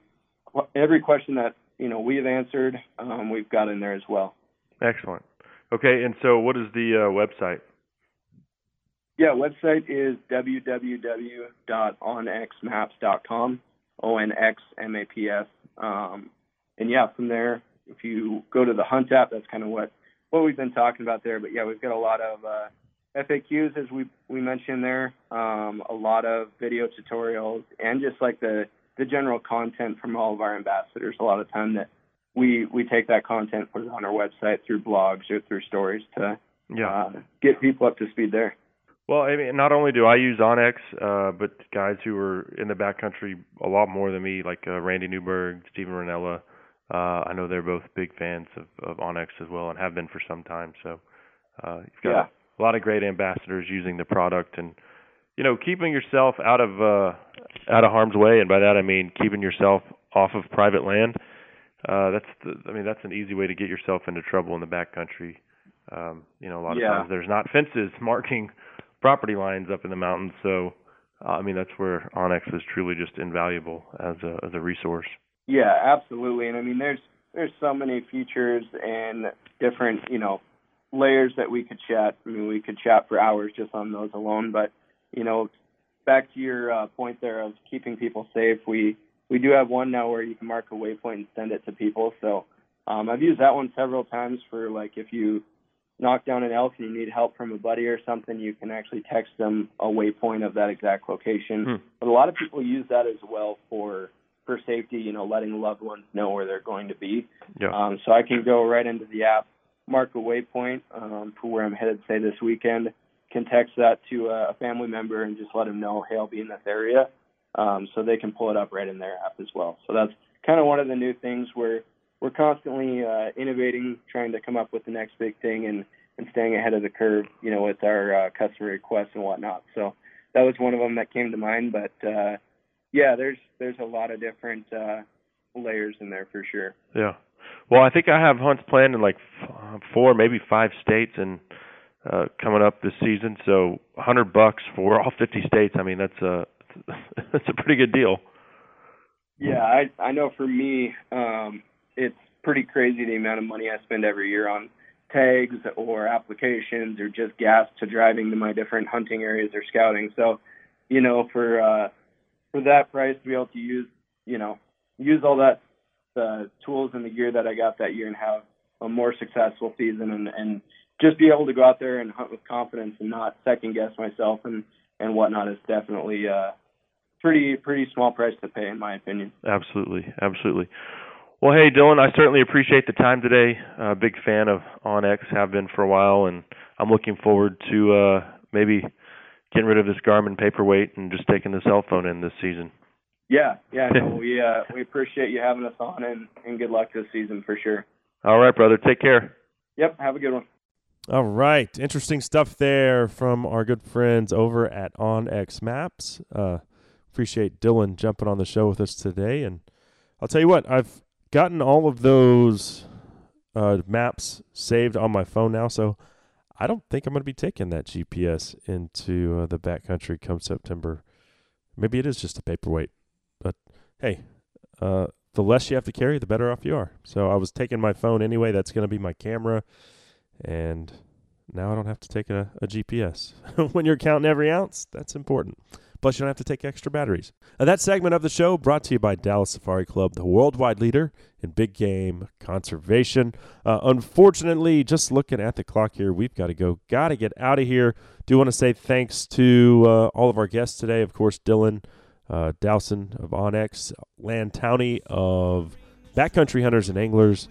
question that, you know, we've answered, we've got in there as well. Excellent. Okay, and so what is the website? Yeah, website is www.onxmaps.com, ONXMAPS. And, yeah, from there, if you go to the Hunt app, that's kind of what we've been talking about there. But, yeah, we've got a lot of FAQs, as we mentioned there, a lot of video tutorials, and just, like, the general content from all of our ambassadors. A lot of time that we take that content, put it on our website through blogs or through stories to get people up to speed there. Well, I mean, not only do I use OnX, but guys who are in the backcountry a lot more than me, like Randy Newberg, Steven Rinella, I know they're both big fans of OnX as well, and have been for some time. So you've got a lot of great ambassadors using the product, and you know, keeping yourself out of harm's way, and by that I mean keeping yourself off of private land. That's an easy way to get yourself into trouble in the backcountry. You know, a lot of times there's not fences marking property lines up in the mountains. So, I mean, that's where OnX is truly just invaluable as a resource. Yeah, absolutely. And I mean, there's so many features and different, you know, layers that we could chat. I mean, we could chat for hours just on those alone. But, you know, back to your point there of keeping people safe, we do have one now where you can mark a waypoint and send it to people. So I've used that one several times for, like, if you knock down an elk and you need help from a buddy or something, you can actually text them a waypoint of that exact location. But a lot of people use that as well for safety, you know, letting loved ones know where they're going to be. So I can go right into the app, mark a waypoint for where I'm headed, say, this weekend, can text that to a family member and just let them know, hey, I'll be in this area. So they can pull it up right in their app as well. So that's kind of one of the new things where we're constantly innovating, trying to come up with the next big thing and staying ahead of the curve, you know, with our customer requests and whatnot. So that was one of them that came to mind. But, there's a lot of different layers in there for sure. Yeah. Well, I think I have hunts planned in like 4, maybe 5 states and coming up this season. So $100 for all 50 states. I mean, that's a pretty good deal. Yeah, I know for me, it's pretty crazy the amount of money I spend every year on tags or applications or just gas to driving to my different hunting areas or scouting. So, you know, for that price to be able to use all that the tools and the gear that I got that year and have a more successful season and just be able to go out there and hunt with confidence and not second guess myself and whatnot is definitely a pretty small price to pay, in my opinion. Absolutely. Well, hey, Dylan, I certainly appreciate the time today. Big fan of OnX, have been for a while, and I'm looking forward to maybe getting rid of this Garmin paperweight and just taking the cell phone in this season. Yeah. No, we appreciate you having us on, and good luck this season for sure. All right, brother. Take care. Yep. Have a good one. All right. Interesting stuff there from our good friends over at OnX Maps. Appreciate Dylan jumping on the show with us today. And I'll tell you what, I've gotten all of those maps saved on my phone now, so I don't think I'm going to be taking that GPS into the backcountry come September. Maybe it is just a paperweight. But, hey, the less you have to carry, the better off you are. So I was taking my phone anyway. That's going to be my camera. And now I don't have to take a GPS. When you're counting every ounce, that's important. plus you don't have to take extra batteries. Now, that segment of the show brought to you by Dallas Safari Club, the worldwide leader in big game conservation. Unfortunately, just looking at the clock here, we've got to go. Got to get out of here. Do want to say thanks to all of our guests today. Of course, Dylan Dowson of OnX, Land Tawney of Backcountry Hunters and Anglers,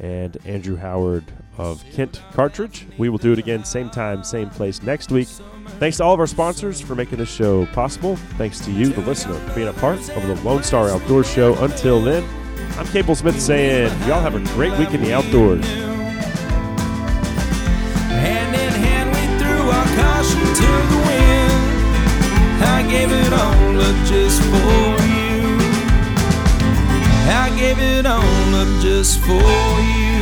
and Andrew Howard of Kent Cartridge. We will do it again, same time, same place next week. Thanks to all of our sponsors for making this show possible. Thanks to you, the listener, for being a part of the Lone Star Outdoor Show. Until then, I'm Cable Smith saying, y'all have a great week in the outdoors. Hand in hand we threw our caution to the wind. I gave it all up just for you. I gave it all up just for you.